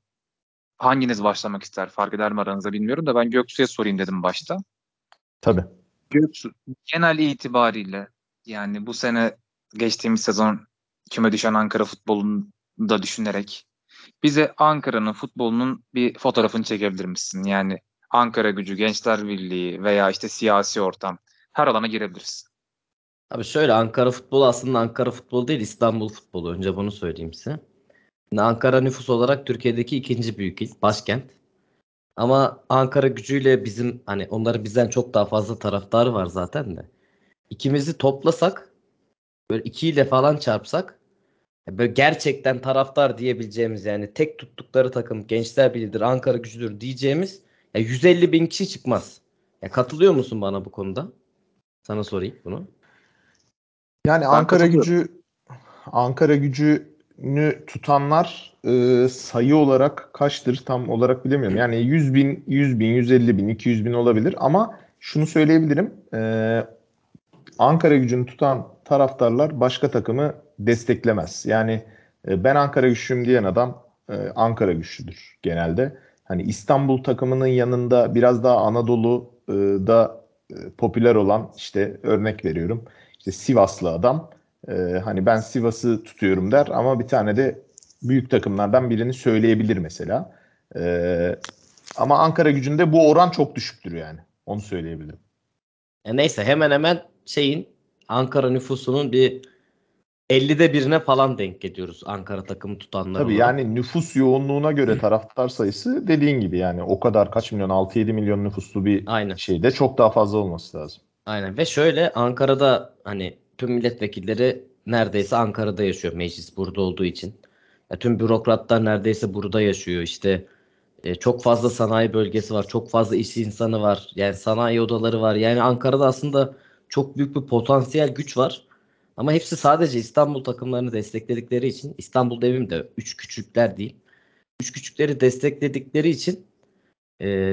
Hanginiz başlamak ister? Fark eder mi aranızda bilmiyorum da ben Göksu'ya sorayım dedim başta. Tabii. Göksu genel itibariyle yani bu sene geçtiğimiz sezon küme düşen Ankara futbolunu da düşünerek bize Ankara'nın futbolunun bir fotoğrafını çekebilir misin? Yani Ankara Gücü, Gençler Birliği veya işte siyasi ortam her alana girebiliriz. Abi şöyle Ankara futbolu aslında Ankara futbolu değil İstanbul futbolu. Önce bunu söyleyeyim size. Ankara nüfus olarak Türkiye'deki ikinci büyük il, başkent. Ama Ankara Gücü'yle bizim hani onların bizden çok daha fazla taraftarı var zaten de. İkimizi toplasak böyle 2 ile falan çarpsak böyle gerçekten taraftar diyebileceğimiz yani tek tuttukları takım Gençler Birliği'dir, Ankara Gücü'dür diyeceğimiz 150 bin kişi çıkmaz. Ya katılıyor musun bana bu konuda? Sana sorayım bunu. Yani ben Ankara Gücü'nü tutanlar sayı olarak kaçtır tam olarak bilemiyorum. Yani 100 bin, 150 bin, 200 bin olabilir ama şunu söyleyebilirim. Ankara Gücü'nü tutan taraftarlar başka takımı desteklemez. Yani ben Ankara Güçlüyüm diyen adam Ankara Güçlüdür genelde. Hani İstanbul takımının yanında biraz daha Anadolu'da popüler olan işte örnek veriyorum. İşte Sivaslı adam hani ben Sivas'ı tutuyorum der ama bir tane de büyük takımlardan birini söyleyebilir mesela. Ama Ankara Gücü'nde bu oran çok düşüktür yani. Onu söyleyebilirim. Neyse hemen hemen Ankara nüfusunun bir 50'de birine falan denk geliyoruz Ankara takımı tutanlar. Tabii olarak. Yani nüfus yoğunluğuna göre taraftar sayısı dediğin gibi yani o kadar kaç milyon 6-7 milyon nüfuslu bir şeyde çok daha fazla olması lazım. Aynen ve şöyle Ankara'da hani tüm milletvekilleri neredeyse Ankara'da yaşıyor meclis burada olduğu için. Ya, tüm bürokratlar neredeyse burada yaşıyor işte çok fazla sanayi bölgesi var çok fazla işçi insanı var yani sanayi odaları var yani Ankara'da aslında çok büyük bir potansiyel güç var. Ama hepsi sadece İstanbul takımlarını destekledikleri için İstanbul devim de 3 küçükler değil. 3 küçükleri destekledikleri için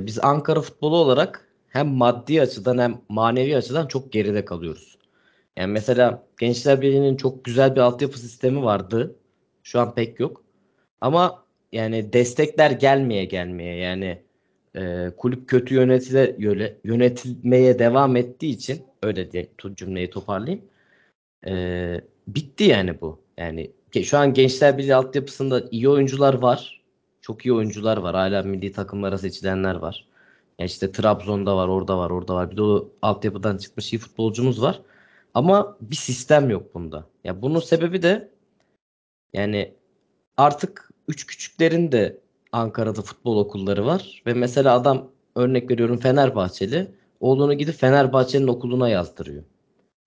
biz Ankara futbolu olarak hem maddi açıdan hem manevi açıdan çok geride kalıyoruz. Yani mesela Gençler Birliği'nin çok güzel bir altyapı sistemi vardı. Şu an pek yok. Ama yani destekler gelmeye yani kulüp kötü yönetilmeye devam ettiği için öyle diye cümleyi toparlayayım. Bitti yani bu. Yani şu an Gençler Birliği altyapısında iyi oyuncular var. Çok iyi oyuncular var. Hala milli takımlara seçilenler var. Yani işte Trabzon'da var, orada var. Bir de o altyapıdan çıkmış iyi futbolcumuz var. Ama bir sistem yok bunda. Ya bunun sebebi de yani artık üç küçüklerin de Ankara'da futbol okulları var. Ve mesela adam örnek veriyorum Fenerbahçeli. Oğlunu gidip Fenerbahçe'nin okuluna yazdırıyor.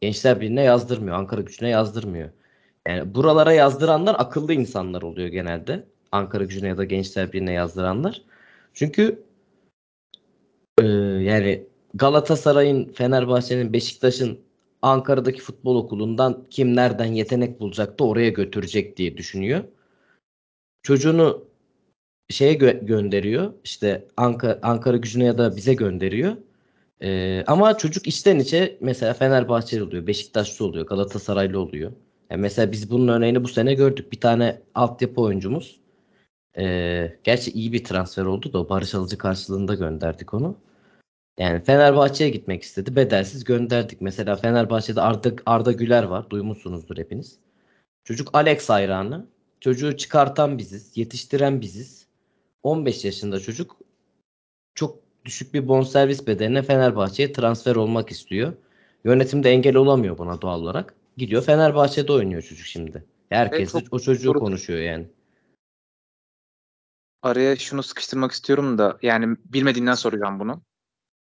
Gençler Birliği'ne yazdırmıyor. Ankara Gücü'ne yazdırmıyor. Yani buralara yazdıranlar akıllı insanlar oluyor genelde. Ankara Gücü'ne ya da Gençler Birliği'ne yazdıranlar. Çünkü yani Galatasaray'ın, Fenerbahçe'nin, Beşiktaş'ın Ankara'daki futbol okulundan kim nereden yetenek bulacak da oraya götürecek diye düşünüyor. Çocuğunu şeye gönderiyor. İşte Ankara Gücü'ne ya da bize gönderiyor. Ama çocuk içten içe mesela Fenerbahçeli oluyor, Beşiktaşlı oluyor, Galatasaraylı oluyor. Yani mesela biz bunun örneğini bu sene gördük. Bir tane altyapı oyuncumuz. Gerçi iyi bir transfer oldu da Barış Alıcı karşılığında gönderdik onu. Yani Fenerbahçe'ye gitmek istedi. Bedelsiz gönderdik. Mesela Fenerbahçe'de Arda Güler var. Duymuşsunuzdur hepiniz. Çocuk Alex hayranı. Çocuğu çıkartan biziz. Yetiştiren biziz. 15 yaşında çocuk çok düşük bir bonservis bedeline Fenerbahçe'ye transfer olmak istiyor. Yönetim de engel olamıyor buna doğal olarak. Gidiyor Fenerbahçe'de oynuyor çocuk şimdi. Herkes o çocuğu konuşuyor yani. Araya şunu sıkıştırmak istiyorum da yani bilmediğimden soracağım bunu.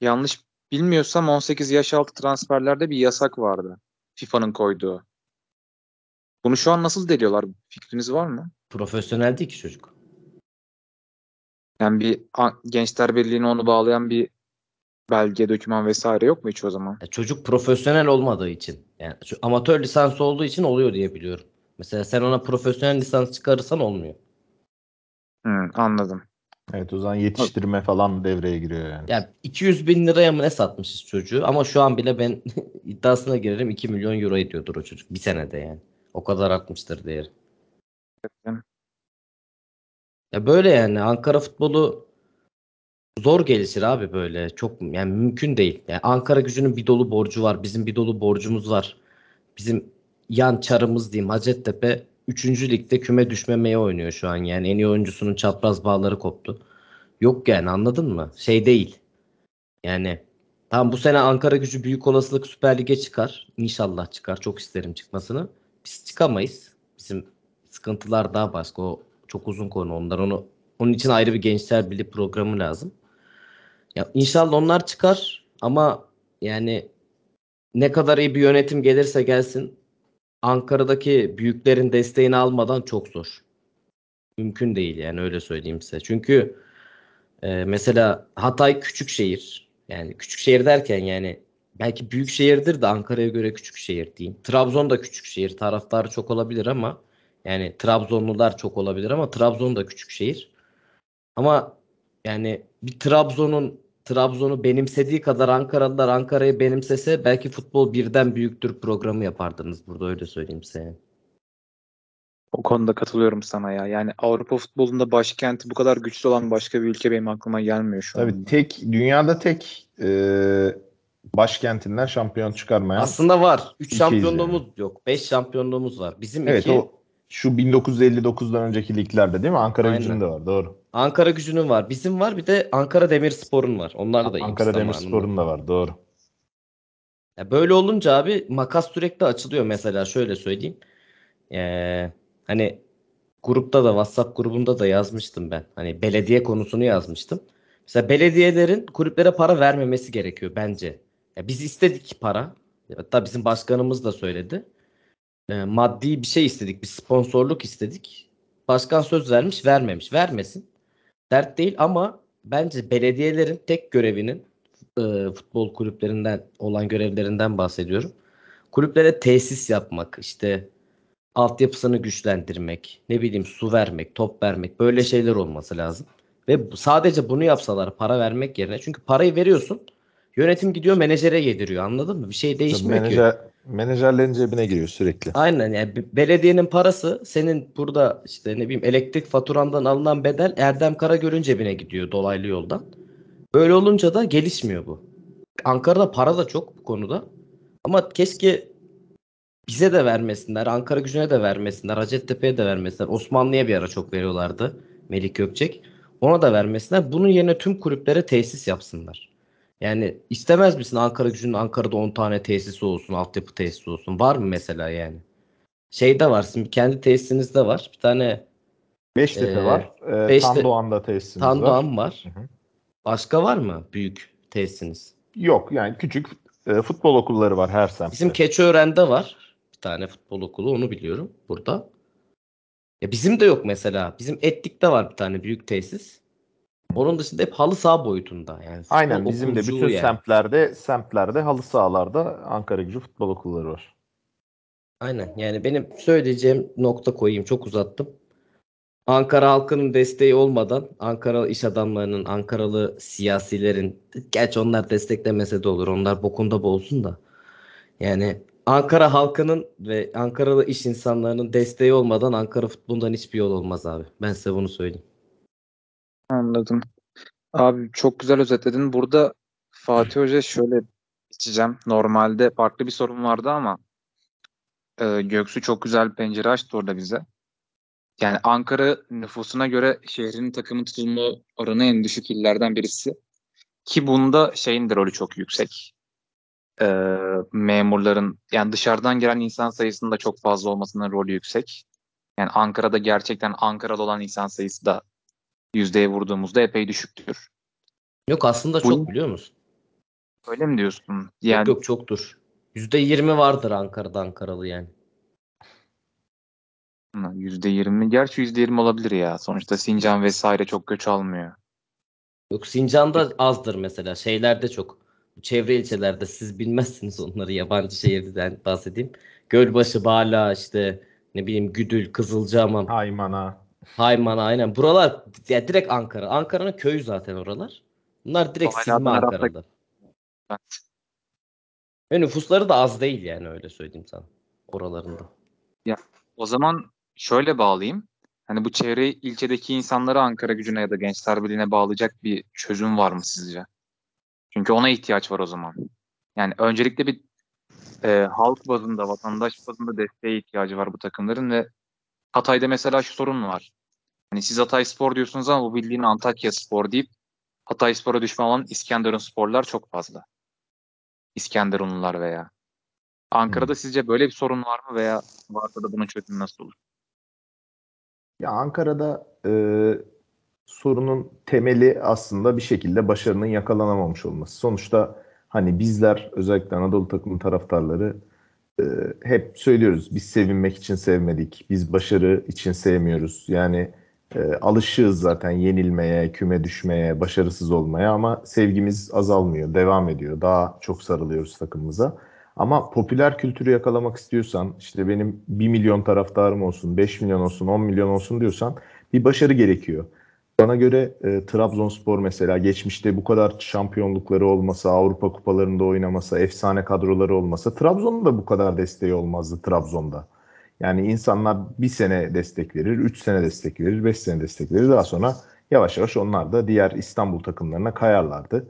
Yanlış bilmiyorsam 18 yaş altı transferlerde bir yasak vardı. FIFA'nın koyduğu. Bunu şu an nasıl deliyorlar? Fikriniz var mı? Profesyonel değil ki çocuk. Yani bir Gençler Birliği'ne onu bağlayan bir belge, doküman vesaire yok mu hiç o zaman? Ya çocuk profesyonel olmadığı için. Yani şu amatör lisansı olduğu için oluyor diye biliyorum. Mesela sen ona profesyonel lisans çıkarırsan olmuyor. Anladım. Evet, o zaman yetiştirme falan devreye giriyor yani. Ya 200 bin liraya mı ne satmışız çocuğu? Ama şu an bile ben iddiasına girerim 2 milyon euro ediyordur o çocuk. Bir senede yani. O kadar artmıştır değeri. Evet. Ya böyle yani Ankara futbolu zor gelişir abi böyle. Çok yani mümkün değil. Yani Ankara Gücü'nün bir dolu borcu var. Bizim bir dolu borcumuz var. Bizim yan çarımız diyeyim Hacettepe 3. ligde küme düşmemeye oynuyor şu an. Yani en iyi oyuncusunun çapraz bağları koptu. Yok yani anladın mı? Şey değil. Yani tam bu sene Ankara Gücü büyük olasılık Süper Lig'e çıkar. İnşallah çıkar. Çok isterim çıkmasını. Biz çıkamayız. Bizim sıkıntılar daha başka. O çok uzun konu onlar. Onun için ayrı bir Gençler Birliği programı lazım. Ya inşallah onlar çıkar ama yani ne kadar iyi bir yönetim gelirse gelsin Ankara'daki büyüklerin desteğini almadan çok zor. Mümkün değil yani öyle söyleyeyim size. Çünkü mesela Hatay küçük şehir. Yani küçük şehir derken yani belki büyük şehirdir de Ankara'ya göre küçük şehir diyeyim. Trabzon da küçük şehir. Taraftarı çok olabilir ama yani Trabzonlular çok olabilir ama Trabzon da küçük şehir. Ama yani bir Trabzon'u benimsediği kadar Ankaralılar Ankara'yı benimsese belki futbol birden büyüktür programı yapardınız burada öyle söyleyeyim size. O konuda katılıyorum sana ya. Yani Avrupa futbolunda başkenti bu kadar güçlü olan başka bir ülke benim aklıma gelmiyor şu an. Tabii dünyada tek başkentinden şampiyon çıkarmayan. Aslında var. 3 şampiyonluğumuz yani. Yok. 5 şampiyonluğumuz var. Bizim evet, şu 1959'dan önceki liglerde değil mi? Ankara Gücü'nün de var. Doğru. Ankara Gücü'nün var. Bizim var. Bir de Ankara Demirspor'un var. Onlar da Ankara Demirspor'un da var. Doğru. Ya böyle olunca abi makas sürekli açılıyor mesela. Şöyle söyleyeyim. Hani grupta da WhatsApp grubunda da yazmıştım ben. Hani belediye konusunu yazmıştım. Mesela belediyelerin kulüplere para vermemesi gerekiyor bence. Ya biz istedik para. Hatta bizim başkanımız da söyledi. Maddi bir şey istedik. Bir sponsorluk istedik. Başkan söz vermiş, vermemiş. Vermesin. Dert değil ama bence belediyelerin tek görevinin futbol kulüplerinden olan görevlerinden bahsediyorum. Kulüplere tesis yapmak, işte altyapısını güçlendirmek, ne bileyim su vermek, top vermek böyle şeyler olması lazım. Ve sadece bunu yapsalar para vermek yerine. Çünkü parayı veriyorsun. Yönetim gidiyor menajere yediriyor anladın mı? Bir şey değişmiyor ki. Menajerlerin cebine giriyor sürekli. Aynen yani belediyenin parası senin burada işte ne bileyim elektrik faturandan alınan bedel Erdem Karagöl'ün cebine gidiyor dolaylı yoldan. Böyle olunca da gelişmiyor bu. Ankara'da para da çok bu konuda. Ama keşke bize de vermesinler, Ankara Gücü'ne de vermesinler, Hacettepe'ye de vermesinler. Osmanlı'ya bir ara çok veriyorlardı Melik Gökçek. Ona da vermesinler. Bunun yerine tüm kulüplere tesis yapsınlar. Yani istemez misin Ankara Gücü'nün Ankara'da 10 tane tesisi olsun, altyapı tesisi olsun? Var mı mesela yani? Şeyde var, şimdi kendi tesisiniz de var. Bir tane Beştepe var. Tandoğan'da tesisiniz var. Tandoğan var. Hı-hı. Başka var mı büyük tesisiniz? Yok yani küçük futbol okulları var her semtte. Bizim Keçiören'de var bir tane futbol okulu onu biliyorum burada. Ya bizim de yok mesela. Bizim Etlik'te var bir tane büyük tesis. Onun dışında hep halı saha boyutunda. Yani aynen bizim de bütün yani. semtlerde halı sahalarda Ankara Gücü futbol okulları var. Aynen yani benim söyleyeceğim nokta koyayım çok uzattım. Ankara halkının desteği olmadan Ankaralı iş adamlarının, Ankaralı siyasilerin gerçi onlar desteklemese de olur onlar bokunda boğulsun da. Yani Ankara halkının ve Ankaralı iş insanlarının desteği olmadan Ankara futbolundan hiçbir yol olmaz abi. Ben size bunu söyleyeyim. Anladım. Abi çok güzel özetledin. Burada Fatih Hoca şöyle geçeceğim. Normalde farklı bir sorun vardı ama Göksu çok güzel pencere açtı orada bize. Yani Ankara nüfusuna göre şehrin takımın tutulma oranı en düşük illerden birisi. Ki bunda şeyin de rolü çok yüksek. Memurların yani dışarıdan gelen insan sayısının da çok fazla olmasının rolü yüksek. Yani Ankara'da gerçekten Ankaralı olan insan sayısı da yüzdeye vurduğumuzda epey düşüktür. Yok aslında çok biliyor musun? Öyle mi diyorsun? Yani... Yok çoktur. %20 vardır Ankara'da Ankaralı yani. %20 gerçi %20 olabilir ya. Sonuçta Sincan vesaire çok göç almıyor. Yok, Sincan'da azdır mesela. Şeylerde çok. Çevre ilçelerde siz bilmezsiniz onları, yabancı şehirden bahsedeyim. Gölbaşı, Bala, işte ne bileyim Güdül, Kızılcahamam. Haymana. Haymana aynen. Buralar ya direkt Ankara. Ankara'nın köyü zaten oralar. Bunlar direkt silme Ankara'da. Ve nüfusları da az değil yani, öyle söyleyeyim sana. Oralarında. Ya o zaman şöyle bağlayayım. Hani bu çevre ilçedeki insanları Ankara Gücü'ne ya da Gençler Birliği'ne bağlayacak bir çözüm var mı sizce? Çünkü ona ihtiyaç var o zaman. Yani öncelikle bir halk bazında, vatandaş bazında desteğe ihtiyacı var bu takımların ve Hatay'da mesela şu sorun var. Hani siz Hatay Spor diyorsunuz ama bu bildiğin Antakya Spor deyip Hatay Spor'a düşman olan İskenderun Sporlar çok fazla. İskenderunlular veya. Ankara'da sizce böyle bir sorun var mı veya varsa da bunun çözümü nasıl olur? Ya Ankara'da sorunun temeli aslında bir şekilde başarının yakalanamamış olması. Sonuçta hani bizler özellikle Anadolu takımı taraftarları hep söylüyoruz. Biz sevinmek için sevmedik. Biz başarı için sevmiyoruz. Yani alışığız zaten yenilmeye, küme düşmeye, başarısız olmaya ama sevgimiz azalmıyor, devam ediyor. Daha çok sarılıyoruz takımımıza. Ama popüler kültürü yakalamak istiyorsan, işte benim 1 milyon taraftarım olsun, 5 milyon olsun, 10 milyon olsun diyorsan bir başarı gerekiyor. Bana göre Trabzonspor mesela geçmişte bu kadar şampiyonlukları olmasa, Avrupa kupalarında oynamasa, efsane kadroları olmasa Trabzon'un da bu kadar desteği olmazdı Trabzon'da. Yani insanlar bir sene destek verir, 3 sene destek verir, 5 sene destek verir. Daha sonra yavaş yavaş onlar da diğer İstanbul takımlarına kayarlardı.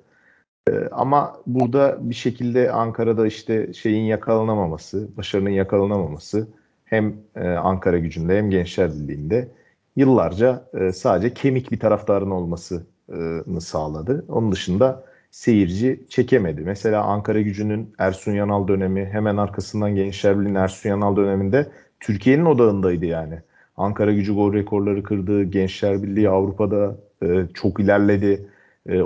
Ama burada bir şekilde Ankara'da işte şeyin yakalanamaması, başarının yakalanamaması hem Ankara Gücü'nde hem Gençler Birliği'nde yıllarca sadece kemik bir taraftarın olmasını sağladı. Onun dışında seyirci çekemedi. Mesela Ankara Gücü'nün Ersun Yanal dönemi, hemen arkasından Gençler Birliği'nin Ersun Yanal döneminde Türkiye'nin odağındaydı yani. Ankara Gücü gol rekorları kırdı, Gençler Birliği Avrupa'da çok ilerledi.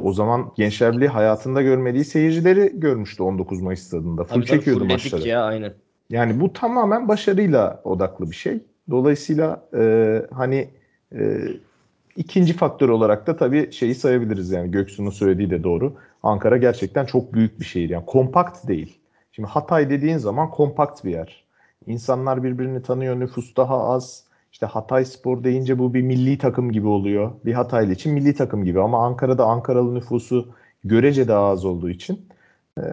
O zaman Gençler Birliği hayatında görmediği seyircileri görmüştü 19 Mayıs stadında. Full çekiyordu maçları. Ya, aynen. Yani bu tamamen başarıyla odaklı bir şey. Dolayısıyla hani ikinci faktör olarak da tabii şeyi sayabiliriz yani Göksu'nun söylediği de doğru. Ankara gerçekten çok büyük bir şehir yani kompakt değil. Şimdi Hatay dediğin zaman kompakt bir yer. İnsanlar birbirini tanıyor, nüfus daha az. İşte Hatay Spor deyince bu bir milli takım gibi oluyor. Bir Hataylı için milli takım gibi ama Ankara'da Ankaralı nüfusu görece daha az olduğu için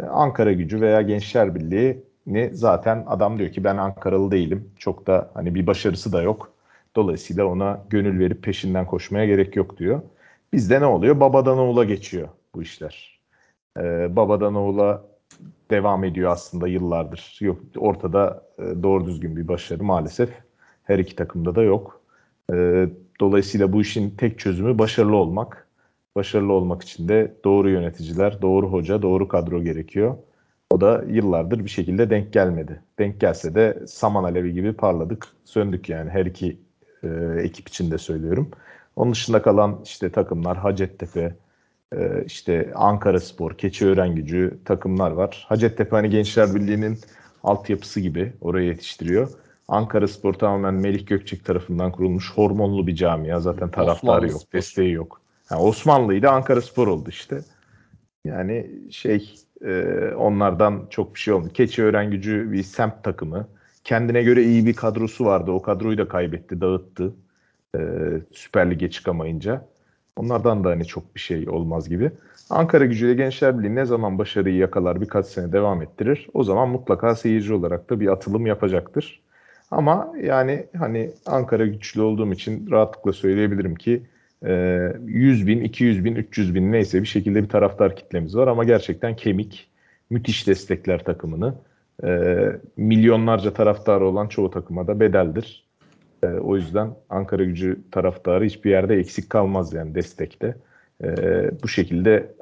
Ankara Gücü veya Gençler Birliği'ni zaten adam diyor ki ben Ankaralı değilim. Çok da hani bir başarısı da yok. Dolayısıyla ona gönül verip peşinden koşmaya gerek yok diyor. Bizde ne oluyor? Babadan oğula geçiyor bu işler. Babadan oğula devam ediyor aslında yıllardır. Yok, ortada doğru düzgün bir başarı maalesef. Her iki takımda da yok. Dolayısıyla bu işin tek çözümü başarılı olmak. Başarılı olmak için de doğru yöneticiler, doğru hoca, doğru kadro gerekiyor. O da yıllardır bir şekilde denk gelmedi. Denk gelse de saman alevi gibi parladık, söndük yani her iki ekip için de söylüyorum. Onun dışında kalan işte takımlar Hacettepe, işte Ankara'spor, Keçiören Gücü takımlar var. Hacettepe hani Gençler Birliği'nin altyapısı gibi oraya yetiştiriyor. Ankara'spor tamamen Melih Gökçek tarafından kurulmuş hormonlu bir camia. Zaten taraftarı yok, desteği yok. Yani Osmanlı'ydı, Ankara'spor oldu işte. Yani onlardan çok bir şey olmadı. Keçiören Gücü bir semt takımı. Kendine göre iyi bir kadrosu vardı. O kadroyu da kaybetti, dağıttı. Süper Lig'e çıkamayınca. Onlardan da hani çok bir şey olmaz gibi. Ankara Gücü'yle Gençler Birliği ne zaman başarıyı yakalar, birkaç sene devam ettirir. O zaman mutlaka seyirci olarak da bir atılım yapacaktır. Ama yani hani Ankara güçlü olduğum için rahatlıkla söyleyebilirim ki 100 bin, 200 bin, 300 bin neyse bir şekilde bir taraftar kitlemiz var. Ama gerçekten kemik, müthiş destekler takımını. Milyonlarca taraftarı olan çoğu takıma da bedeldir. O yüzden Ankara Gücü taraftarı hiçbir yerde eksik kalmaz yani destekte. Bu şekilde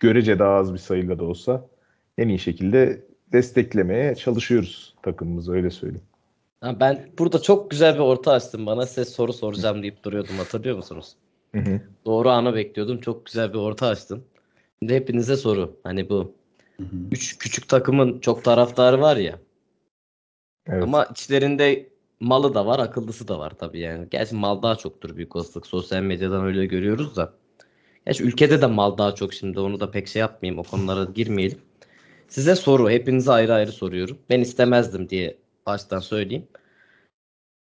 görece daha az bir sayıyla da olsa en iyi şekilde desteklemeye çalışıyoruz takımımızı, öyle söyleyeyim. Ben burada çok güzel bir orta açtım bana. Size soru soracağım deyip duruyordum, hatırlıyor musunuz? Hı. Doğru anı bekliyordum. Çok güzel bir orta açtım. Şimdi hepinize soru. Hani bu üç küçük takımın çok taraftarı var ya. Evet. Ama içlerinde malı da var, akıllısı da var tabii yani. Gerçi mal daha çoktur büyük olasılık. Sosyal medyadan öyle görüyoruz da. Gerçi ülkede de mal daha çok şimdi. Onu da pek şey yapmayayım. O konulara girmeyelim. Size soru. Hepinize ayrı ayrı soruyorum. Ben istemezdim diye baştan söyleyeyim.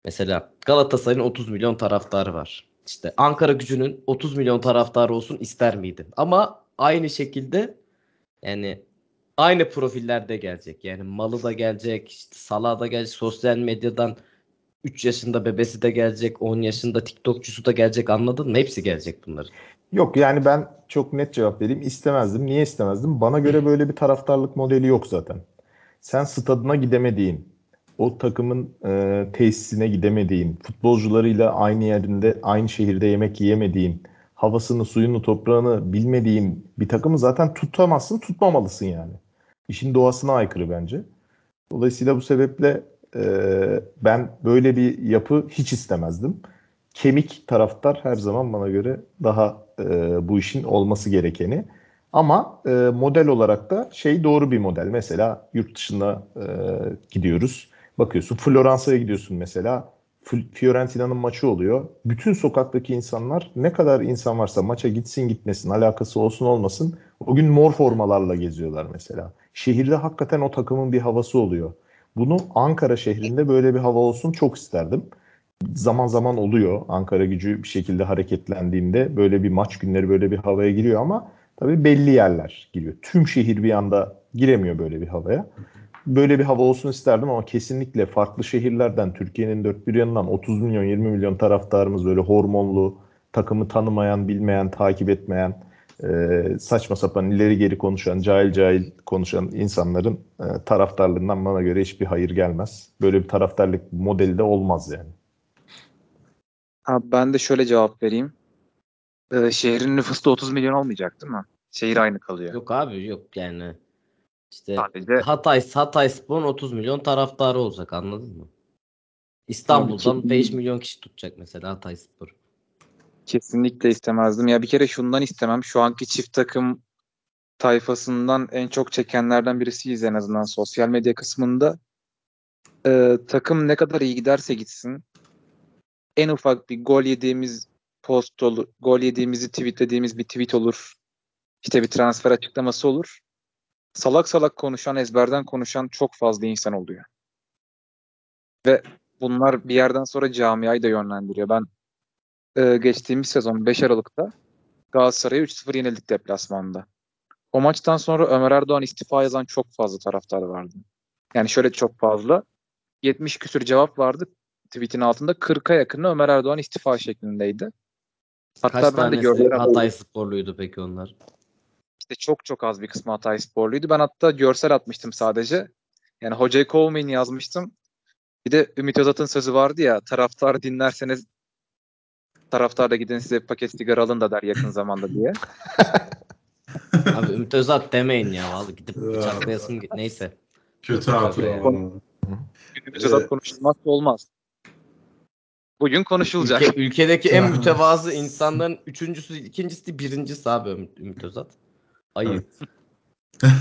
Mesela Galatasaray'ın 30 milyon taraftarı var. İşte Ankaragücü'nün 30 milyon taraftarı olsun ister miydin? Ama aynı şekilde yani aynı profillerde gelecek. Yani malı da gelecek, işte salağı da gelecek, sosyal medyadan 3 yaşında bebesi de gelecek, 10 yaşında TikTokçusu da gelecek, anladın mı? Hepsi gelecek bunların. Yok yani ben çok net cevap vereyim. İstemezdim. Niye istemezdim? Bana göre böyle bir taraftarlık modeli yok zaten. Sen stadına gidemediğin, o takımın tesisine gidemediğin, futbolcularıyla aynı yerinde, aynı şehirde yemek yiyemediğin, havasını, suyunu, toprağını bilmediğin bir takımı zaten tutamazsın, tutmamalısın yani. İşin doğasına aykırı bence. Dolayısıyla bu sebeple ben böyle bir yapı hiç istemezdim. Kemik taraftar her zaman bana göre daha bu işin olması gerekeni. Ama model olarak da şey doğru bir model. Mesela yurt dışına gidiyoruz. Bakıyorsun Floransa'ya gidiyorsun mesela. Fiorentina'nın maçı oluyor. Bütün sokaktaki insanlar, ne kadar insan varsa maça gitsin gitmesin, alakası olsun olmasın, o gün mor formalarla geziyorlar mesela. Şehirde hakikaten o takımın bir havası oluyor. Bunu Ankara şehrinde böyle bir hava olsun çok isterdim. Zaman zaman oluyor. Ankaragücü bir şekilde hareketlendiğinde böyle bir maç günleri böyle bir havaya giriyor ama tabii belli yerler giriyor. Tüm şehir bir anda giremiyor böyle bir havaya. Böyle bir hava olsun isterdim ama kesinlikle farklı şehirlerden, Türkiye'nin dört bir yanından 30 milyon, 20 milyon taraftarımız böyle hormonlu, takımı tanımayan, bilmeyen, takip etmeyen, saçma sapan, ileri geri konuşan, cahil cahil konuşan insanların taraftarlığından bana göre hiçbir hayır gelmez. Böyle bir taraftarlık modeli de olmaz yani. Abi ben de şöyle cevap vereyim. Şehrin nüfusu da 30 milyon olmayacak değil mi? Şehir aynı kalıyor. Yok abi yok yani. İşte sadece Hatayspor'un 30 milyon taraftarı olacak, anladın mı? İstanbul'dan 5 milyon kişi tutacak mesela Hatayspor. Kesinlikle istemezdim. Ya bir kere şundan istemem. Şu anki çift takım tayfasından en çok çekenlerden birisiyiz en azından sosyal medya kısmında. Takım ne kadar iyi giderse gitsin, en ufak bir gol yediğimiz post olur, gol yediğimizi tweetlediğimiz bir tweet olur, işte bir transfer açıklaması olur. Salak salak konuşan, ezberden konuşan çok fazla insan oluyor. Ve bunlar bir yerden sonra camiayı da yönlendiriyor. Ben geçtiğimiz sezon 5 Aralık'ta Galatasaray'a 3-0 yenildik deplasmanda. O maçtan sonra Ömer Erdoğan istifa yazan çok fazla taraftar vardı. Yani şöyle çok fazla. 70 küsür cevap vardı. Tweet'in altında 40'a yakını Ömer Erdoğan istifa şeklindeydi. Hatta kaç ben de gördüm. Hataysporluydu peki onlar? İşte çok çok az bir kısmı Hataysporluydu. Ben hatta görsel atmıştım sadece. Yani hocayı kovmayın yazmıştım. Bir de Ümit Özat'ın sözü vardı ya, taraftar dinlerseniz taraftar da gidin size paket sigara alın da der yakın zamanda diye. Abi Ümit Özat demeyin ya vallahi, gidip bıçaklayasın neyse. Kötü abi. Ümit Özat konuşulmazsa olmaz. Bugün konuşulacak. Ülkedeki en mütevazı insanların üçüncüsü, ikincisi, birincisi abi Ümit Özat. Ayıp. Evet.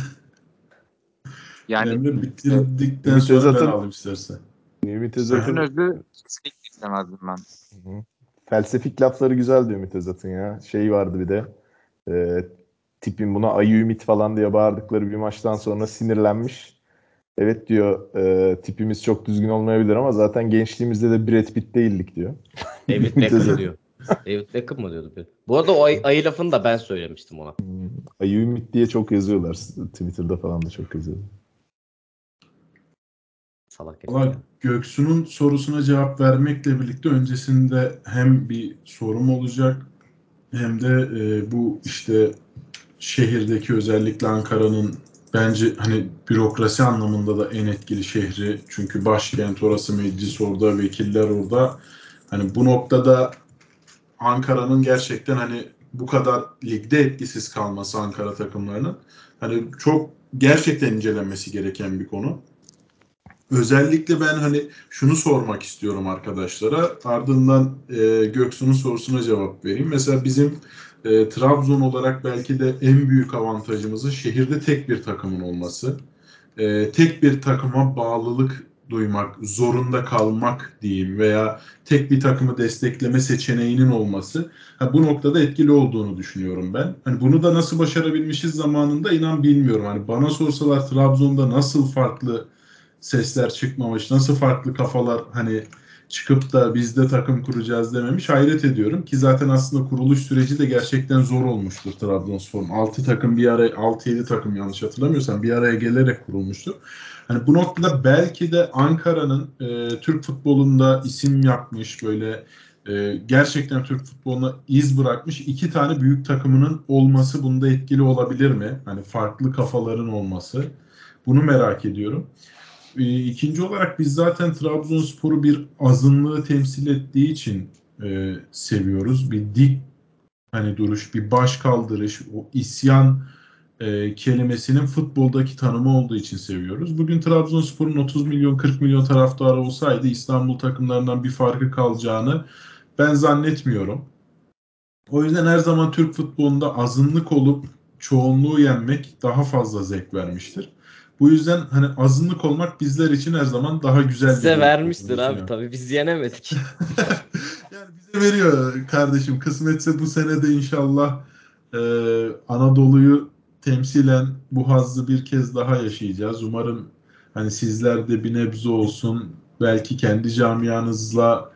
Yani Emre bitirdikten Ümit sonra ben alayım istersen. Ümit Özat'ın özü kesinlikle istemezdim ben. Hı-hı. Felsefik lafları güzeldi Ümit Özat'ın ya. Şey vardı bir de. Tipin buna ayı Ümit falan diye bağırdıkları bir maçtan sonra sinirlenmiş. Evet diyor, tipimiz çok düzgün olmayabilir ama zaten gençliğimizde de Brad Pitt değildik diyor. David Beckham diyor. David Beckham mı diyordu? Bu arada o ayı lafını da ben söylemiştim ona. Ayı Ümit diye çok yazıyorlar. Twitter'da falan da çok yazıyorlar. Valla Göksu'nun sorusuna cevap vermekle birlikte öncesinde hem bir sorum olacak hem de bu işte şehirdeki, özellikle Ankara'nın bence hani bürokrasi anlamında da en etkili şehri. Çünkü başkent orası, meclis orada, vekiller orada. Hani bu noktada Ankara'nın gerçekten hani bu kadar ligde etkisiz kalması, Ankara takımlarının hani çok gerçekten incelenmesi gereken bir konu. Özellikle ben hani şunu sormak istiyorum arkadaşlara. Ardından Göksu'nun sorusuna cevap vereyim. Mesela bizim Trabzon olarak belki de en büyük avantajımızın şehirde tek bir takımın olması. Tek bir takıma bağlılık duymak, zorunda kalmak diyeyim veya tek bir takımı destekleme seçeneğinin olması bu noktada etkili olduğunu düşünüyorum ben. Hani bunu da nasıl başarabilmişiz zamanında inan bilmiyorum. Hani bana sorsalar Trabzon'da nasıl farklı sesler çıkmamış, nasıl farklı kafalar hani çıkıp da biz de takım kuracağız dememiş, hayret ediyorum ki zaten aslında kuruluş süreci de gerçekten zor olmuştur Trabzonspor'un. 6 takım bir araya, 6-7 takım yanlış hatırlamıyorsam bir araya gelerek kurulmuştur. Hani bu noktada belki de Ankara'nın Türk futbolunda isim yapmış, böyle gerçekten Türk futboluna iz bırakmış iki tane büyük takımının olması bunda etkili olabilir mi? Hani farklı kafaların olması. Bunu merak ediyorum. İkinci olarak biz zaten Trabzonspor'u bir azınlığı temsil ettiği için seviyoruz. Bir dik hani duruş, bir baş kaldırış, o isyan kelimesinin futboldaki tanımı olduğu için seviyoruz. Bugün Trabzonspor'un 30 milyon 40 milyon taraftarı olsaydı İstanbul takımlarından bir farkı kalacağını ben zannetmiyorum. O yüzden her zaman Türk futbolunda azınlık olup çoğunluğu yenmek daha fazla zevk vermiştir. Bu yüzden hani azınlık olmak bizler için her zaman daha güzel. Size vermiştir abi tabii. Biz yenemedik. Yani bize veriyor kardeşim. Kısmetse bu sene de inşallah Anadolu'yu temsilen bu hazzı bir kez daha yaşayacağız. Umarım hani sizler de bir nebze olsun. Belki kendi camianızla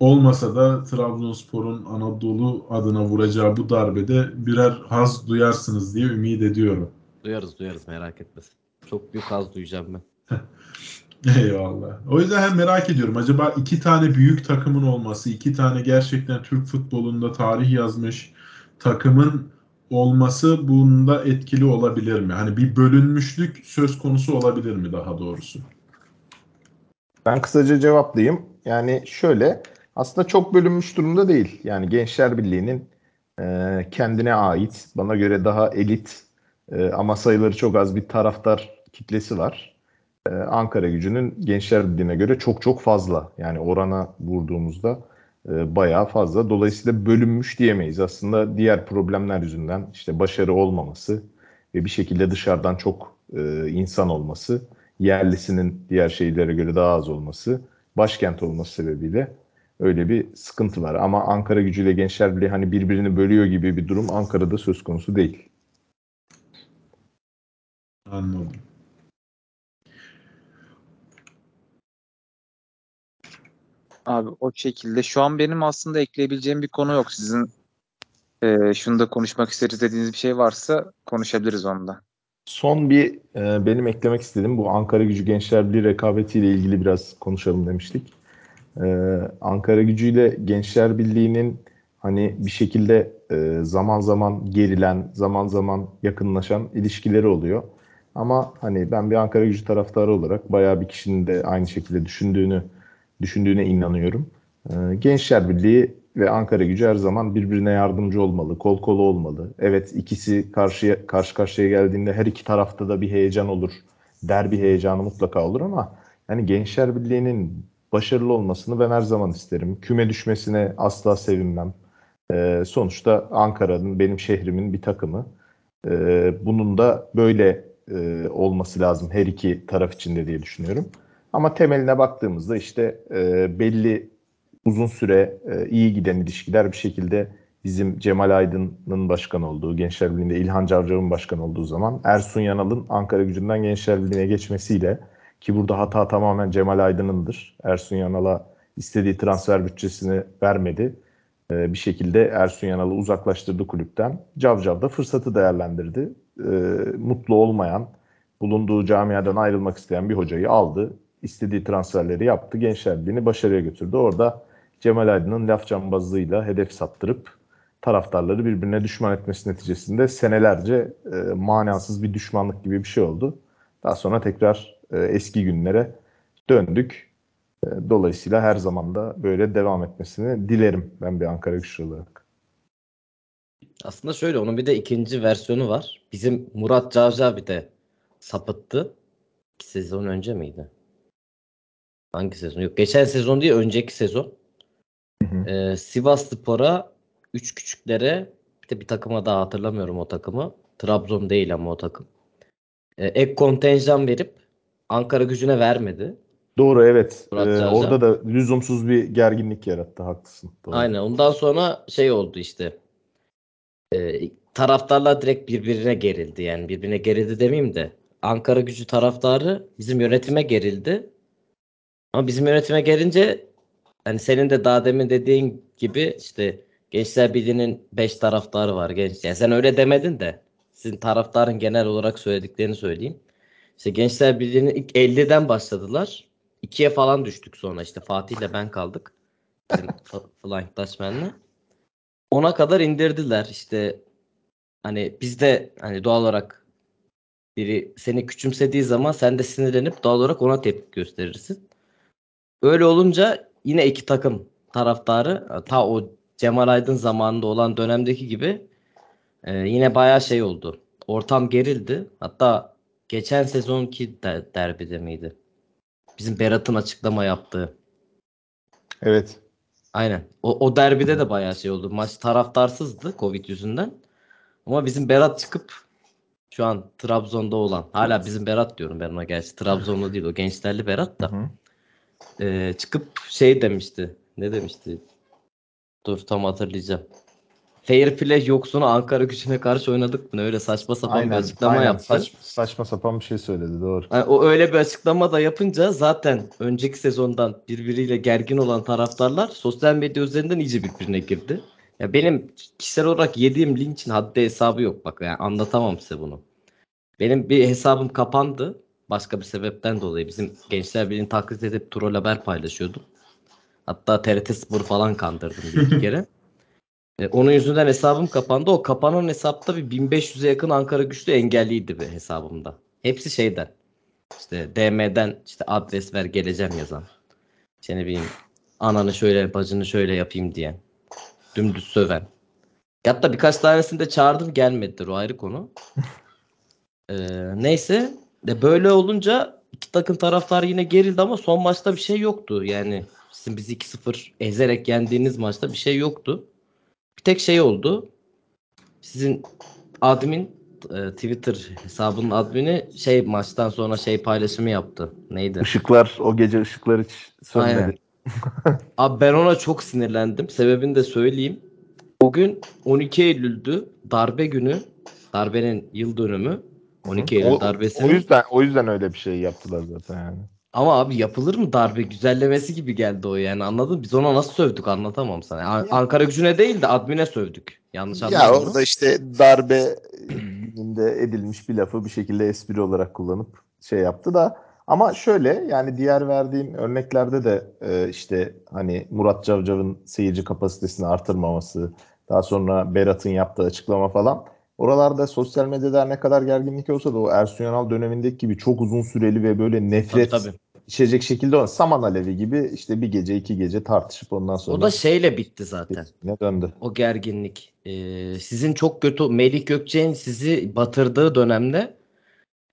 olmasa da Trabzonspor'un Anadolu adına vuracağı bu darbede birer haz duyarsınız diye ümit ediyorum. Duyarız merak etmesin. Çok büyük haz duyacağım ben. Eyvallah. O yüzden hem merak ediyorum. Acaba iki tane büyük takımın olması, iki tane gerçekten Türk futbolunda tarih yazmış takımın olması bunda etkili olabilir mi? Hani bir bölünmüşlük söz konusu olabilir mi daha doğrusu? Ben kısaca cevaplayayım. Yani şöyle, aslında çok bölünmüş durumda değil. Yani Gençler Birliği'nin kendine ait, bana göre daha elit ama sayıları çok az bir taraftar kitlesi var. Ankaragücü'nün Gençler Birliği'ne göre çok fazla. Yani orana vurduğumuzda bayağı fazla. Dolayısıyla bölünmüş diyemeyiz. Aslında diğer problemler yüzünden işte başarı olmaması ve bir şekilde dışarıdan çok insan olması, yerlisinin diğer şehirlere göre daha az olması, başkent olması sebebiyle öyle bir sıkıntı var. Ama Ankaragücü ile Gençler Birliği hani birbirini bölüyor gibi bir durum Ankara'da söz konusu değil. Anladım. Abi o şekilde. Şu an benim aslında ekleyebileceğim bir konu yok. Sizin şunu da konuşmak isteriz dediğiniz bir şey varsa konuşabiliriz ondan. Son bir benim eklemek istediğim bu Ankaragücü Gençler Birliği rekabetiyle ilgili biraz konuşalım demiştik. Ankaragücü ile Gençler Birliği'nin hani bir şekilde zaman zaman gerilen, zaman zaman yakınlaşan ilişkileri oluyor. Ama hani ben bir Ankaragücü taraftarı olarak bayağı bir kişinin de aynı şekilde düşündüğüne inanıyorum. Gençler Birliği ve Ankaragücü her zaman birbirine yardımcı olmalı, kol kola olmalı. Evet, ikisi karşı karşıya geldiğinde her iki tarafta da bir heyecan olur. Derbi heyecanı mutlaka olur ama yani Gençler Birliği'nin başarılı olmasını ben her zaman isterim. Küme düşmesine asla sevinmem. Sonuçta Ankara'nın, benim şehrimin bir takımı. Bunun da böyle olması lazım her iki taraf için de diye düşünüyorum. Ama temeline baktığımızda işte belli uzun süre iyi giden ilişkiler bir şekilde bizim Cemal Aydın'ın başkan olduğu, Gençler Birliği'nde İlhan Cavcav'ın başkan olduğu zaman Ersun Yanal'ın Ankaragücü'nden Gençler Birliği'ne geçmesiyle, ki burada hata tamamen Cemal Aydın'ındır. Ersun Yanal'a istediği transfer bütçesini vermedi. Bir şekilde Ersun Yanal'ı uzaklaştırdı kulüpten. Cavcav da fırsatı değerlendirdi. Mutlu olmayan, bulunduğu camiadan ayrılmak isteyen bir hocayı aldı. İstediği transferleri yaptı. Gençler Birliği'ni başarıya götürdü. Orada Cemal Aydın'ın laf cambazlığıyla hedef sattırıp taraftarları birbirine düşman etmesi neticesinde senelerce manasız bir düşmanlık gibi bir şey oldu. Daha sonra tekrar eski günlere döndük. Dolayısıyla her zaman da böyle devam etmesini dilerim ben bir Ankaragücü olarak. Aslında şöyle, onun bir de ikinci versiyonu var. Bizim Murat Cavcav bir de sapıttı. 2 sezon önce miydi? Hangi sezon? Yok, geçen sezon değil, önceki sezon. Sivasspor'a, üç küçüklere, bir de bir takıma daha hatırlamıyorum o takımı. Trabzon değil ama o takım. Ek kontenjan verip Ankaragücü'ne vermedi. Doğru, evet. Murat Çarşaf. Orada da lüzumsuz bir gerginlik yarattı. Haklısın. Doğru. Aynen. Ondan sonra şey oldu işte. Taraftarlar direkt birbirine gerildi. Yani birbirine gerildi demeyeyim de. Ankaragücü taraftarı bizim yönetime gerildi. Ama bizim yönetime gelince hani senin de daha demin dediğin gibi işte Gençler Birliği'nin 5 taraftarı var. Yani sen öyle demedin de sizin taraftarın genel olarak söylediklerini söyleyeyim. İşte Gençler Birliği'nin ilk 50'den başladılar. 2'ye falan düştük sonra işte Fatih'le ben kaldık. Bizim Flying Dutchman'la. 10'a kadar indirdiler işte hani biz de hani doğal olarak biri seni küçümsediği zaman sen de sinirlenip doğal olarak ona tepki gösterirsin. Öyle olunca yine iki takım taraftarı ta o Cemal Aydın zamanında olan dönemdeki gibi yine bayağı şey oldu. Ortam gerildi. Hatta geçen sezonki derbide miydi? Bizim Berat'ın açıklama yaptığı. Evet. Aynen. O derbide de bayağı şey oldu. Maç taraftarsızdı Covid yüzünden. Ama bizim Berat çıkıp şu an Trabzon'da olan. Hala bizim Berat diyorum ben ona gerçi. Trabzonlu değil o, Gençlerli Berat da. Çıkıp şey demişti. Ne demişti? Dur tam hatırlayacağım. Fair play yoksunu Ankaragücü'ne karşı oynadık mı? Öyle saçma sapan bir açıklama yaptı. Saçma sapan bir şey söyledi, doğru. Yani o öyle bir açıklama da yapınca zaten önceki sezondan birbiriyle gergin olan taraftarlar sosyal medya üzerinden iyice birbirine girdi. Ya benim kişisel olarak yediğim linçin haddi hesabı yok bak. Yani anlatamam size bunu. Benim bir hesabım kapandı. Başka bir sebepten dolayı bizim Gençler Birliği'ni taklit edip troll haber paylaşıyordum. Hatta TRT Spor'u falan kandırdım bir iki kere. Onun yüzünden hesabım kapandı. O kapanan hesapta bir 1500'e yakın Ankaragücü engelliydi bir hesabımda. Hepsi şeyden. İşte DM'den işte adres ver geleceğim yazan. İşte ne bileyim ananı şöyle bacını şöyle yapayım diyen. Dümdüz söven. Hatta birkaç tanesini de çağırdım gelmediler, o ayrı konu. Neyse. Böyle olunca iki takım taraftar yine gerildi ama son maçta bir şey yoktu. Yani sizin bizi 2-0 ezerek yendiğiniz maçta bir şey yoktu. Bir tek şey oldu. Sizin admin Twitter hesabının admini şey maçtan sonra şey paylaşımı yaptı. Neydi? Işıklar, o gece ışıklar hiç sönmedi. Abi ben ona çok sinirlendim. Sebebini de söyleyeyim. O gün 12 Eylül'dü. Darbe günü. Darbenin yıl dönümü. 12 Eylül darbesini. O yüzden öyle bir şey yaptılar zaten yani. Ama abi yapılır mı darbe? Güzellemesi gibi geldi o yani, anladın mı? Biz ona nasıl sövdük anlatamam sana. Yani Ankaragücü'ne değil de admine sövdük. Yanlış anladın mı? Ya orada işte darbe edilmiş bir lafı bir şekilde espri olarak kullanıp şey yaptı da. Ama şöyle yani diğer verdiğim örneklerde de işte hani Murat Cavcav'ın seyirci kapasitesini artırmaması, daha sonra Berat'ın yaptığı açıklama falan. Oralarda sosyal medyada ne kadar gerginlik olsa da o Ersun Yanal dönemindeki gibi çok uzun süreli ve böyle nefret içecek şekilde olan saman alevi gibi işte bir gece iki gece tartışıp ondan sonra. O da şeyle bitti zaten. Ne döndü? O gerginlik. Sizin çok kötü Melih Gökçe'nin sizi batırdığı dönemde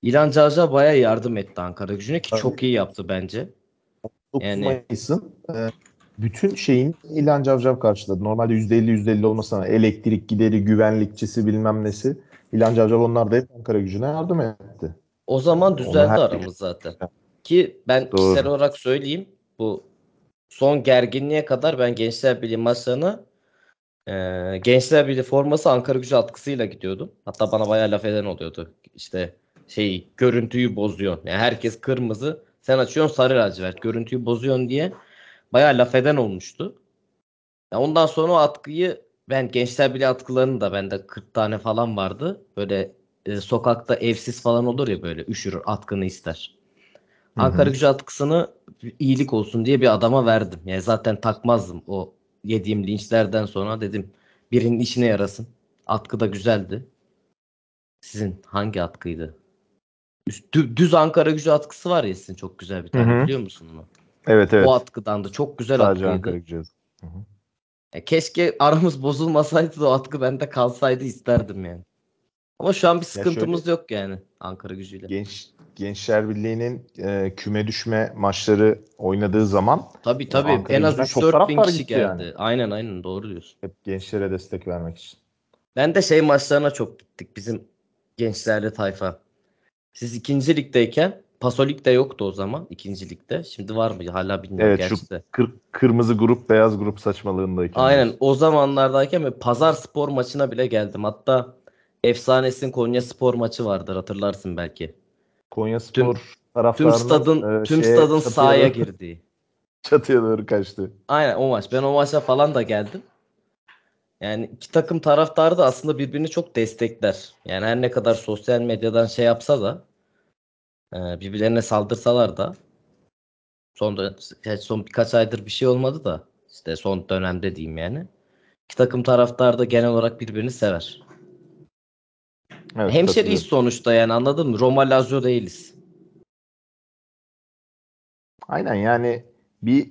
İlhan Cavcav bayağı yardım etti Ankaragücü'ne ki çok iyi yaptı bence. 9 yani... Mayıs'ın bütün şeyin İlhan Cavcav karşıladı. Normalde %50 olmasına elektrik gideri, güvenlikçisi bilmem nesi. İlhan Cavcav onlar da hep Ankaragücü'ne yardım etti. O zaman düzeldi aramız zaten. Ki ben kişisel olarak söyleyeyim, bu son gerginliğe kadar ben Gençler Birliği maçlarına Gençler Birliği forması Ankaragücü atkısıyla gidiyordum. Hatta bana bayağı laf eden oluyordu. İşte şey görüntüyü bozuyorsun. Yani herkes kırmızı, sen açıyorsun sarı lacivert. Görüntüyü bozuyorsun diye bayağı laf eden olmuştu. Ya ondan sonra o atkıyı ben Gençler Birliği atkılarını da bende 40 tane falan vardı. Böyle sokakta evsiz falan olur ya böyle üşürür atkını ister. Ankaragücü atkısını iyilik olsun diye bir adama verdim. Yani zaten takmazdım o yediğim linçlerden sonra, dedim birinin işine yarasın. Atkı da güzeldi. Sizin hangi atkıydı? Düz Ankaragücü atkısı var ya sizin, çok güzel bir tane, biliyor musun onu? Evet, evet. O atkıdan da çok güzel atkıydı. Keşke aramız bozulmasaydı da o atkı bende kalsaydı isterdim yani. Ama şu an bir sıkıntımız yok yani Ankaragücü'yle. Gençler Birliği'nin küme düşme maçları oynadığı zaman tabii en az 3-4 bin kişi geldi. Yani. Aynen doğru diyorsun. Hep gençlere destek vermek için. Ben de şey maçlarına çok gittik bizim gençlerle tayfa. Siz 2. ligdeyken Pasolik de yoktu o zaman ikincilikte. Şimdi var mı hala bilmiyorum evet, gerçi de. Kırmızı grup beyaz grup saçmalığındayken. Aynen o zamanlardayken Pazar Spor maçına bile geldim. Hatta efsanesin Konya Spor maçı vardır, hatırlarsın belki. Konya Spor taraftarının tüm stadın sahaya girdiği. Çatıya doğru kaçtı. Aynen o maç. Ben o maça falan da geldim. Yani iki takım taraftarı da aslında birbirini çok destekler. Yani her ne kadar sosyal medyadan şey yapsa da birbirlerine saldırsalar da son birkaç aydır bir şey olmadı da işte son dönemde diyeyim yani. İki takım taraftarı da genel olarak birbirini sever. Evet, hemşeriyiz sonuçta yani, anladın mı? Roma Lazio değiliz. Aynen yani bir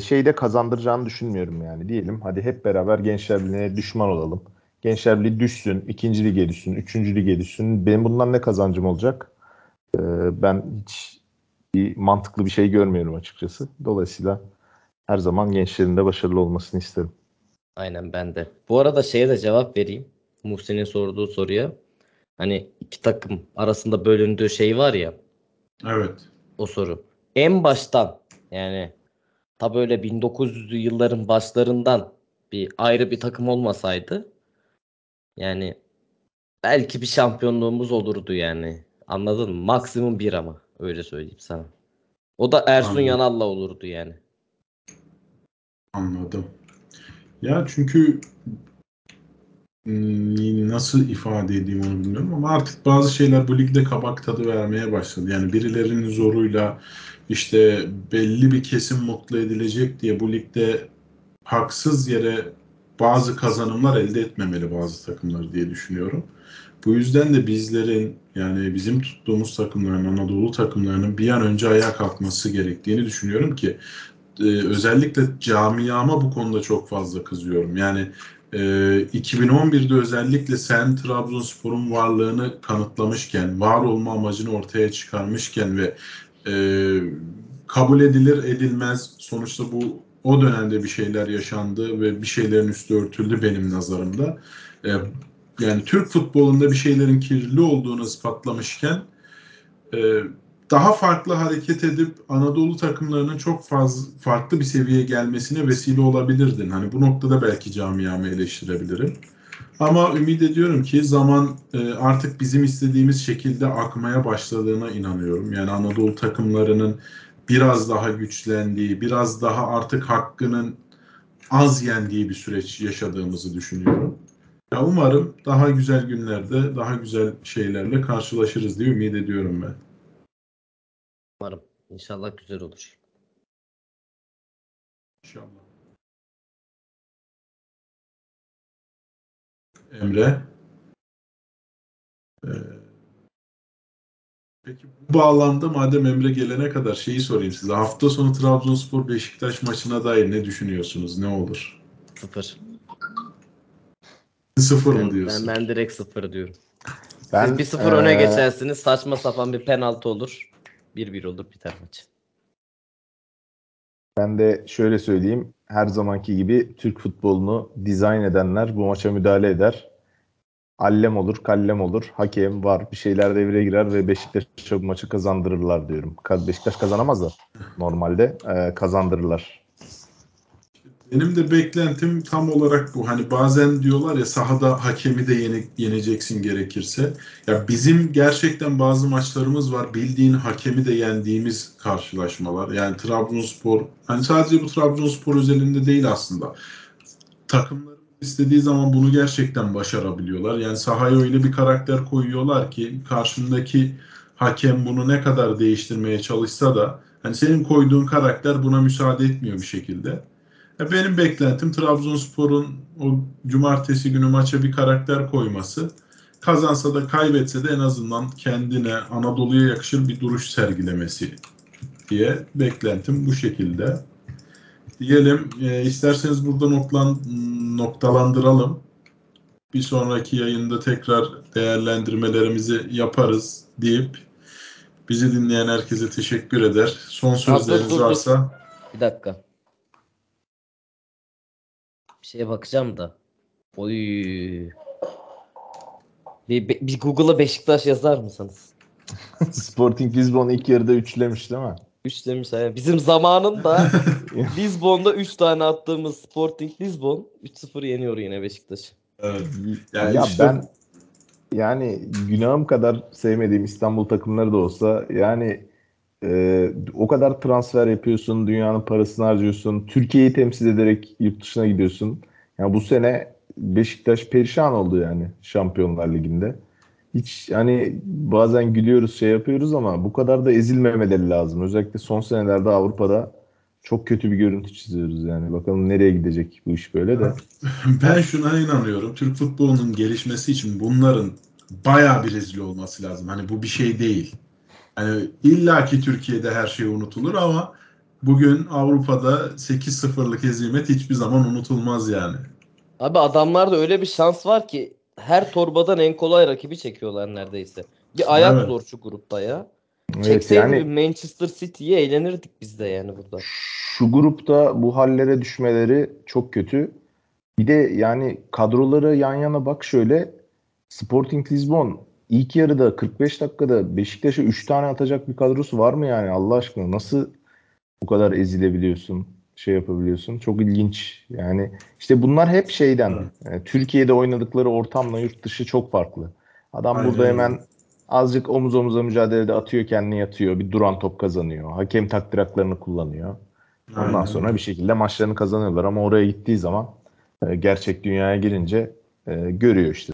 şeyde kazandıracağını düşünmüyorum yani. Diyelim hadi hep beraber Gençler Birliği'ne düşman olalım. Gençler Birliği düşsün, 2. lige düşsün, 3. lige düşsün. Benim bundan ne kazancım olacak? Ben hiç bir mantıklı bir şey görmüyorum açıkçası. Dolayısıyla her zaman gençlerin de başarılı olmasını isterim. Aynen ben de. Bu arada şeye de cevap vereyim. Muhsin'in sorduğu soruya. Hani iki takım arasında bölündüğü şey var ya. Evet. O soru. En baştan yani ta böyle 1900'lü yılların başlarından bir ayrı bir takım olmasaydı yani belki bir şampiyonluğumuz olurdu yani. Anladın mı? Maksimum bir ama. Öyle söyleyeyim sana. O da Ersun Anladım. Yanal'la olurdu yani. Anladım. Ya çünkü nasıl ifade edeyim onu bilmiyorum ama artık bazı şeyler bu ligde kabak tadı vermeye başladı. Yani birilerinin zoruyla işte belli bir kesim mutlu edilecek diye bu ligde haksız yere bazı kazanımlar elde etmemeli bazı takımlar diye düşünüyorum. Bu yüzden de bizlerin yani bizim tuttuğumuz takımların, Anadolu takımlarının bir an önce ayağa kalkması gerektiğini düşünüyorum ki özellikle camiama bu konuda çok fazla kızıyorum. Yani 2011'de özellikle sen Trabzonspor'un varlığını kanıtlamışken, var olma amacını ortaya çıkarmışken ve kabul edilir edilmez sonuçta bu o dönemde bir şeyler yaşandı ve bir şeylerin üstü örtüldü benim nazarımda. Yani Türk futbolunda bir şeylerin kirli olduğunu ispatlamışken daha farklı hareket edip Anadolu takımlarının çok fazla farklı bir seviyeye gelmesine vesile olabilirdin. Hani bu noktada belki camiamı eleştirebilirim. Ama ümit ediyorum ki zaman artık bizim istediğimiz şekilde akmaya başladığına inanıyorum. Yani Anadolu takımlarının biraz daha güçlendiği, biraz daha artık hakkının az yendiği bir süreç yaşadığımızı düşünüyorum. Ya umarım daha güzel günlerde, daha güzel şeylerle karşılaşırız diye ümit ediyorum ben. Umarım. İnşallah güzel olur. İnşallah. Emre. Peki bu bağlamda madem Emre gelene kadar şeyi sorayım size. Hafta sonu Trabzonspor Beşiktaş maçına dair ne düşünüyorsunuz? Ne olur? 0. 0 mu diyorsun? Ben direkt 0 diyorum. Siz 1-0 öne geçersiniz. Saçma sapan bir penaltı olur. 1-1 olur biter maç. Ben de şöyle söyleyeyim. Her zamanki gibi Türk futbolunu dizayn edenler bu maça müdahale eder. Allem olur, kallem olur. Hakem var. Bir şeyler devreye girer ve Beşiktaş'a bu maçı kazandırırlar diyorum. Beşiktaş kazanamazlar. Normalde kazandırırlar. Benim de beklentim tam olarak bu. Hani bazen diyorlar ya sahada hakemi de yeneceksin gerekirse. Ya bizim gerçekten bazı maçlarımız var. Bildiğin hakemi de yendiğimiz karşılaşmalar. Yani Trabzonspor, hani sadece bu Trabzonspor özelinde değil aslında. Takımlarımız istediği zaman bunu gerçekten başarabiliyorlar. Yani sahaya öyle bir karakter koyuyorlar ki karşındaki hakem bunu ne kadar değiştirmeye çalışsa da hani senin koyduğun karakter buna müsaade etmiyor bir şekilde. Benim beklentim Trabzonspor'un o cumartesi günü maça bir karakter koyması. Kazansa da kaybetse de en azından kendine, Anadolu'ya yakışır bir duruş sergilemesi diye beklentim bu şekilde. Diyelim, isterseniz burada noktalandıralım. Bir sonraki yayında tekrar değerlendirmelerimizi yaparız deyip bizi dinleyen herkese teşekkür eder. Son sözleriniz varsa... Bir dakika. Bir şeye bakacağım da. Oy. Bir Google'a Beşiktaş yazar mısınız? Sporting Lisbon'u ilk yarıda üçlemiş değil mi? Üçlemiş. Yani bizim zamanında Lisbon'da 3 tane attığımız Sporting Lisbon 3-0 yeniyor yine Beşiktaş'ı. Evet. Yani ya işte... ben yani günahım kadar sevmediğim İstanbul takımları da olsa yani o kadar transfer yapıyorsun, dünyanın parasını harcıyorsun, Türkiye'yi temsil ederek yurt dışına gidiyorsun. Yani bu sene Beşiktaş perişan oldu yani Şampiyonlar Ligi'nde. Hiç hani bazen gülüyoruz, şey yapıyoruz ama bu kadar da ezilmemeleri lazım. Özellikle son senelerde Avrupa'da çok kötü bir görüntü çiziyoruz yani. Bakalım nereye gidecek bu iş böyle de. Ben şuna inanıyorum. Türk futbolunun gelişmesi için bunların bayağı bir rezil olması lazım. Hani bu bir şey değil. Yani illa ki Türkiye'de her şey unutulur ama bugün Avrupa'da 8-0'lık hezimet hiçbir zaman unutulmaz yani. Abi adamlarda öyle bir şans var ki her torbadan en kolay rakibi çekiyorlar neredeyse. Bir ayak evet. Zor şu grupta ya. Evet, çekseydi yani, Manchester City'ye eğlenirdik biz de yani burada. Şu grupta bu hallere düşmeleri çok kötü. Bir de yani kadroları yan yana bak şöyle. Sporting Lisbon ilk yarıda 45 dakikada Beşiktaş'a 3 tane atacak bir kadrosu var mı yani Allah aşkına? Nasıl bu kadar ezilebiliyorsun? Şey yapabiliyorsun. Çok ilginç. Yani işte bunlar hep şeyden. Yani Türkiye'de oynadıkları ortamla yurt dışı çok farklı. Adam aynen. Burada hemen azıcık omuz omuza mücadelede atıyor kendini yatıyor. Bir duran top kazanıyor. Hakem takdir haklarını kullanıyor. Ondan aynen. Sonra bir şekilde maçlarını kazanıyorlar ama oraya gittiği zaman gerçek dünyaya girince görüyor işte.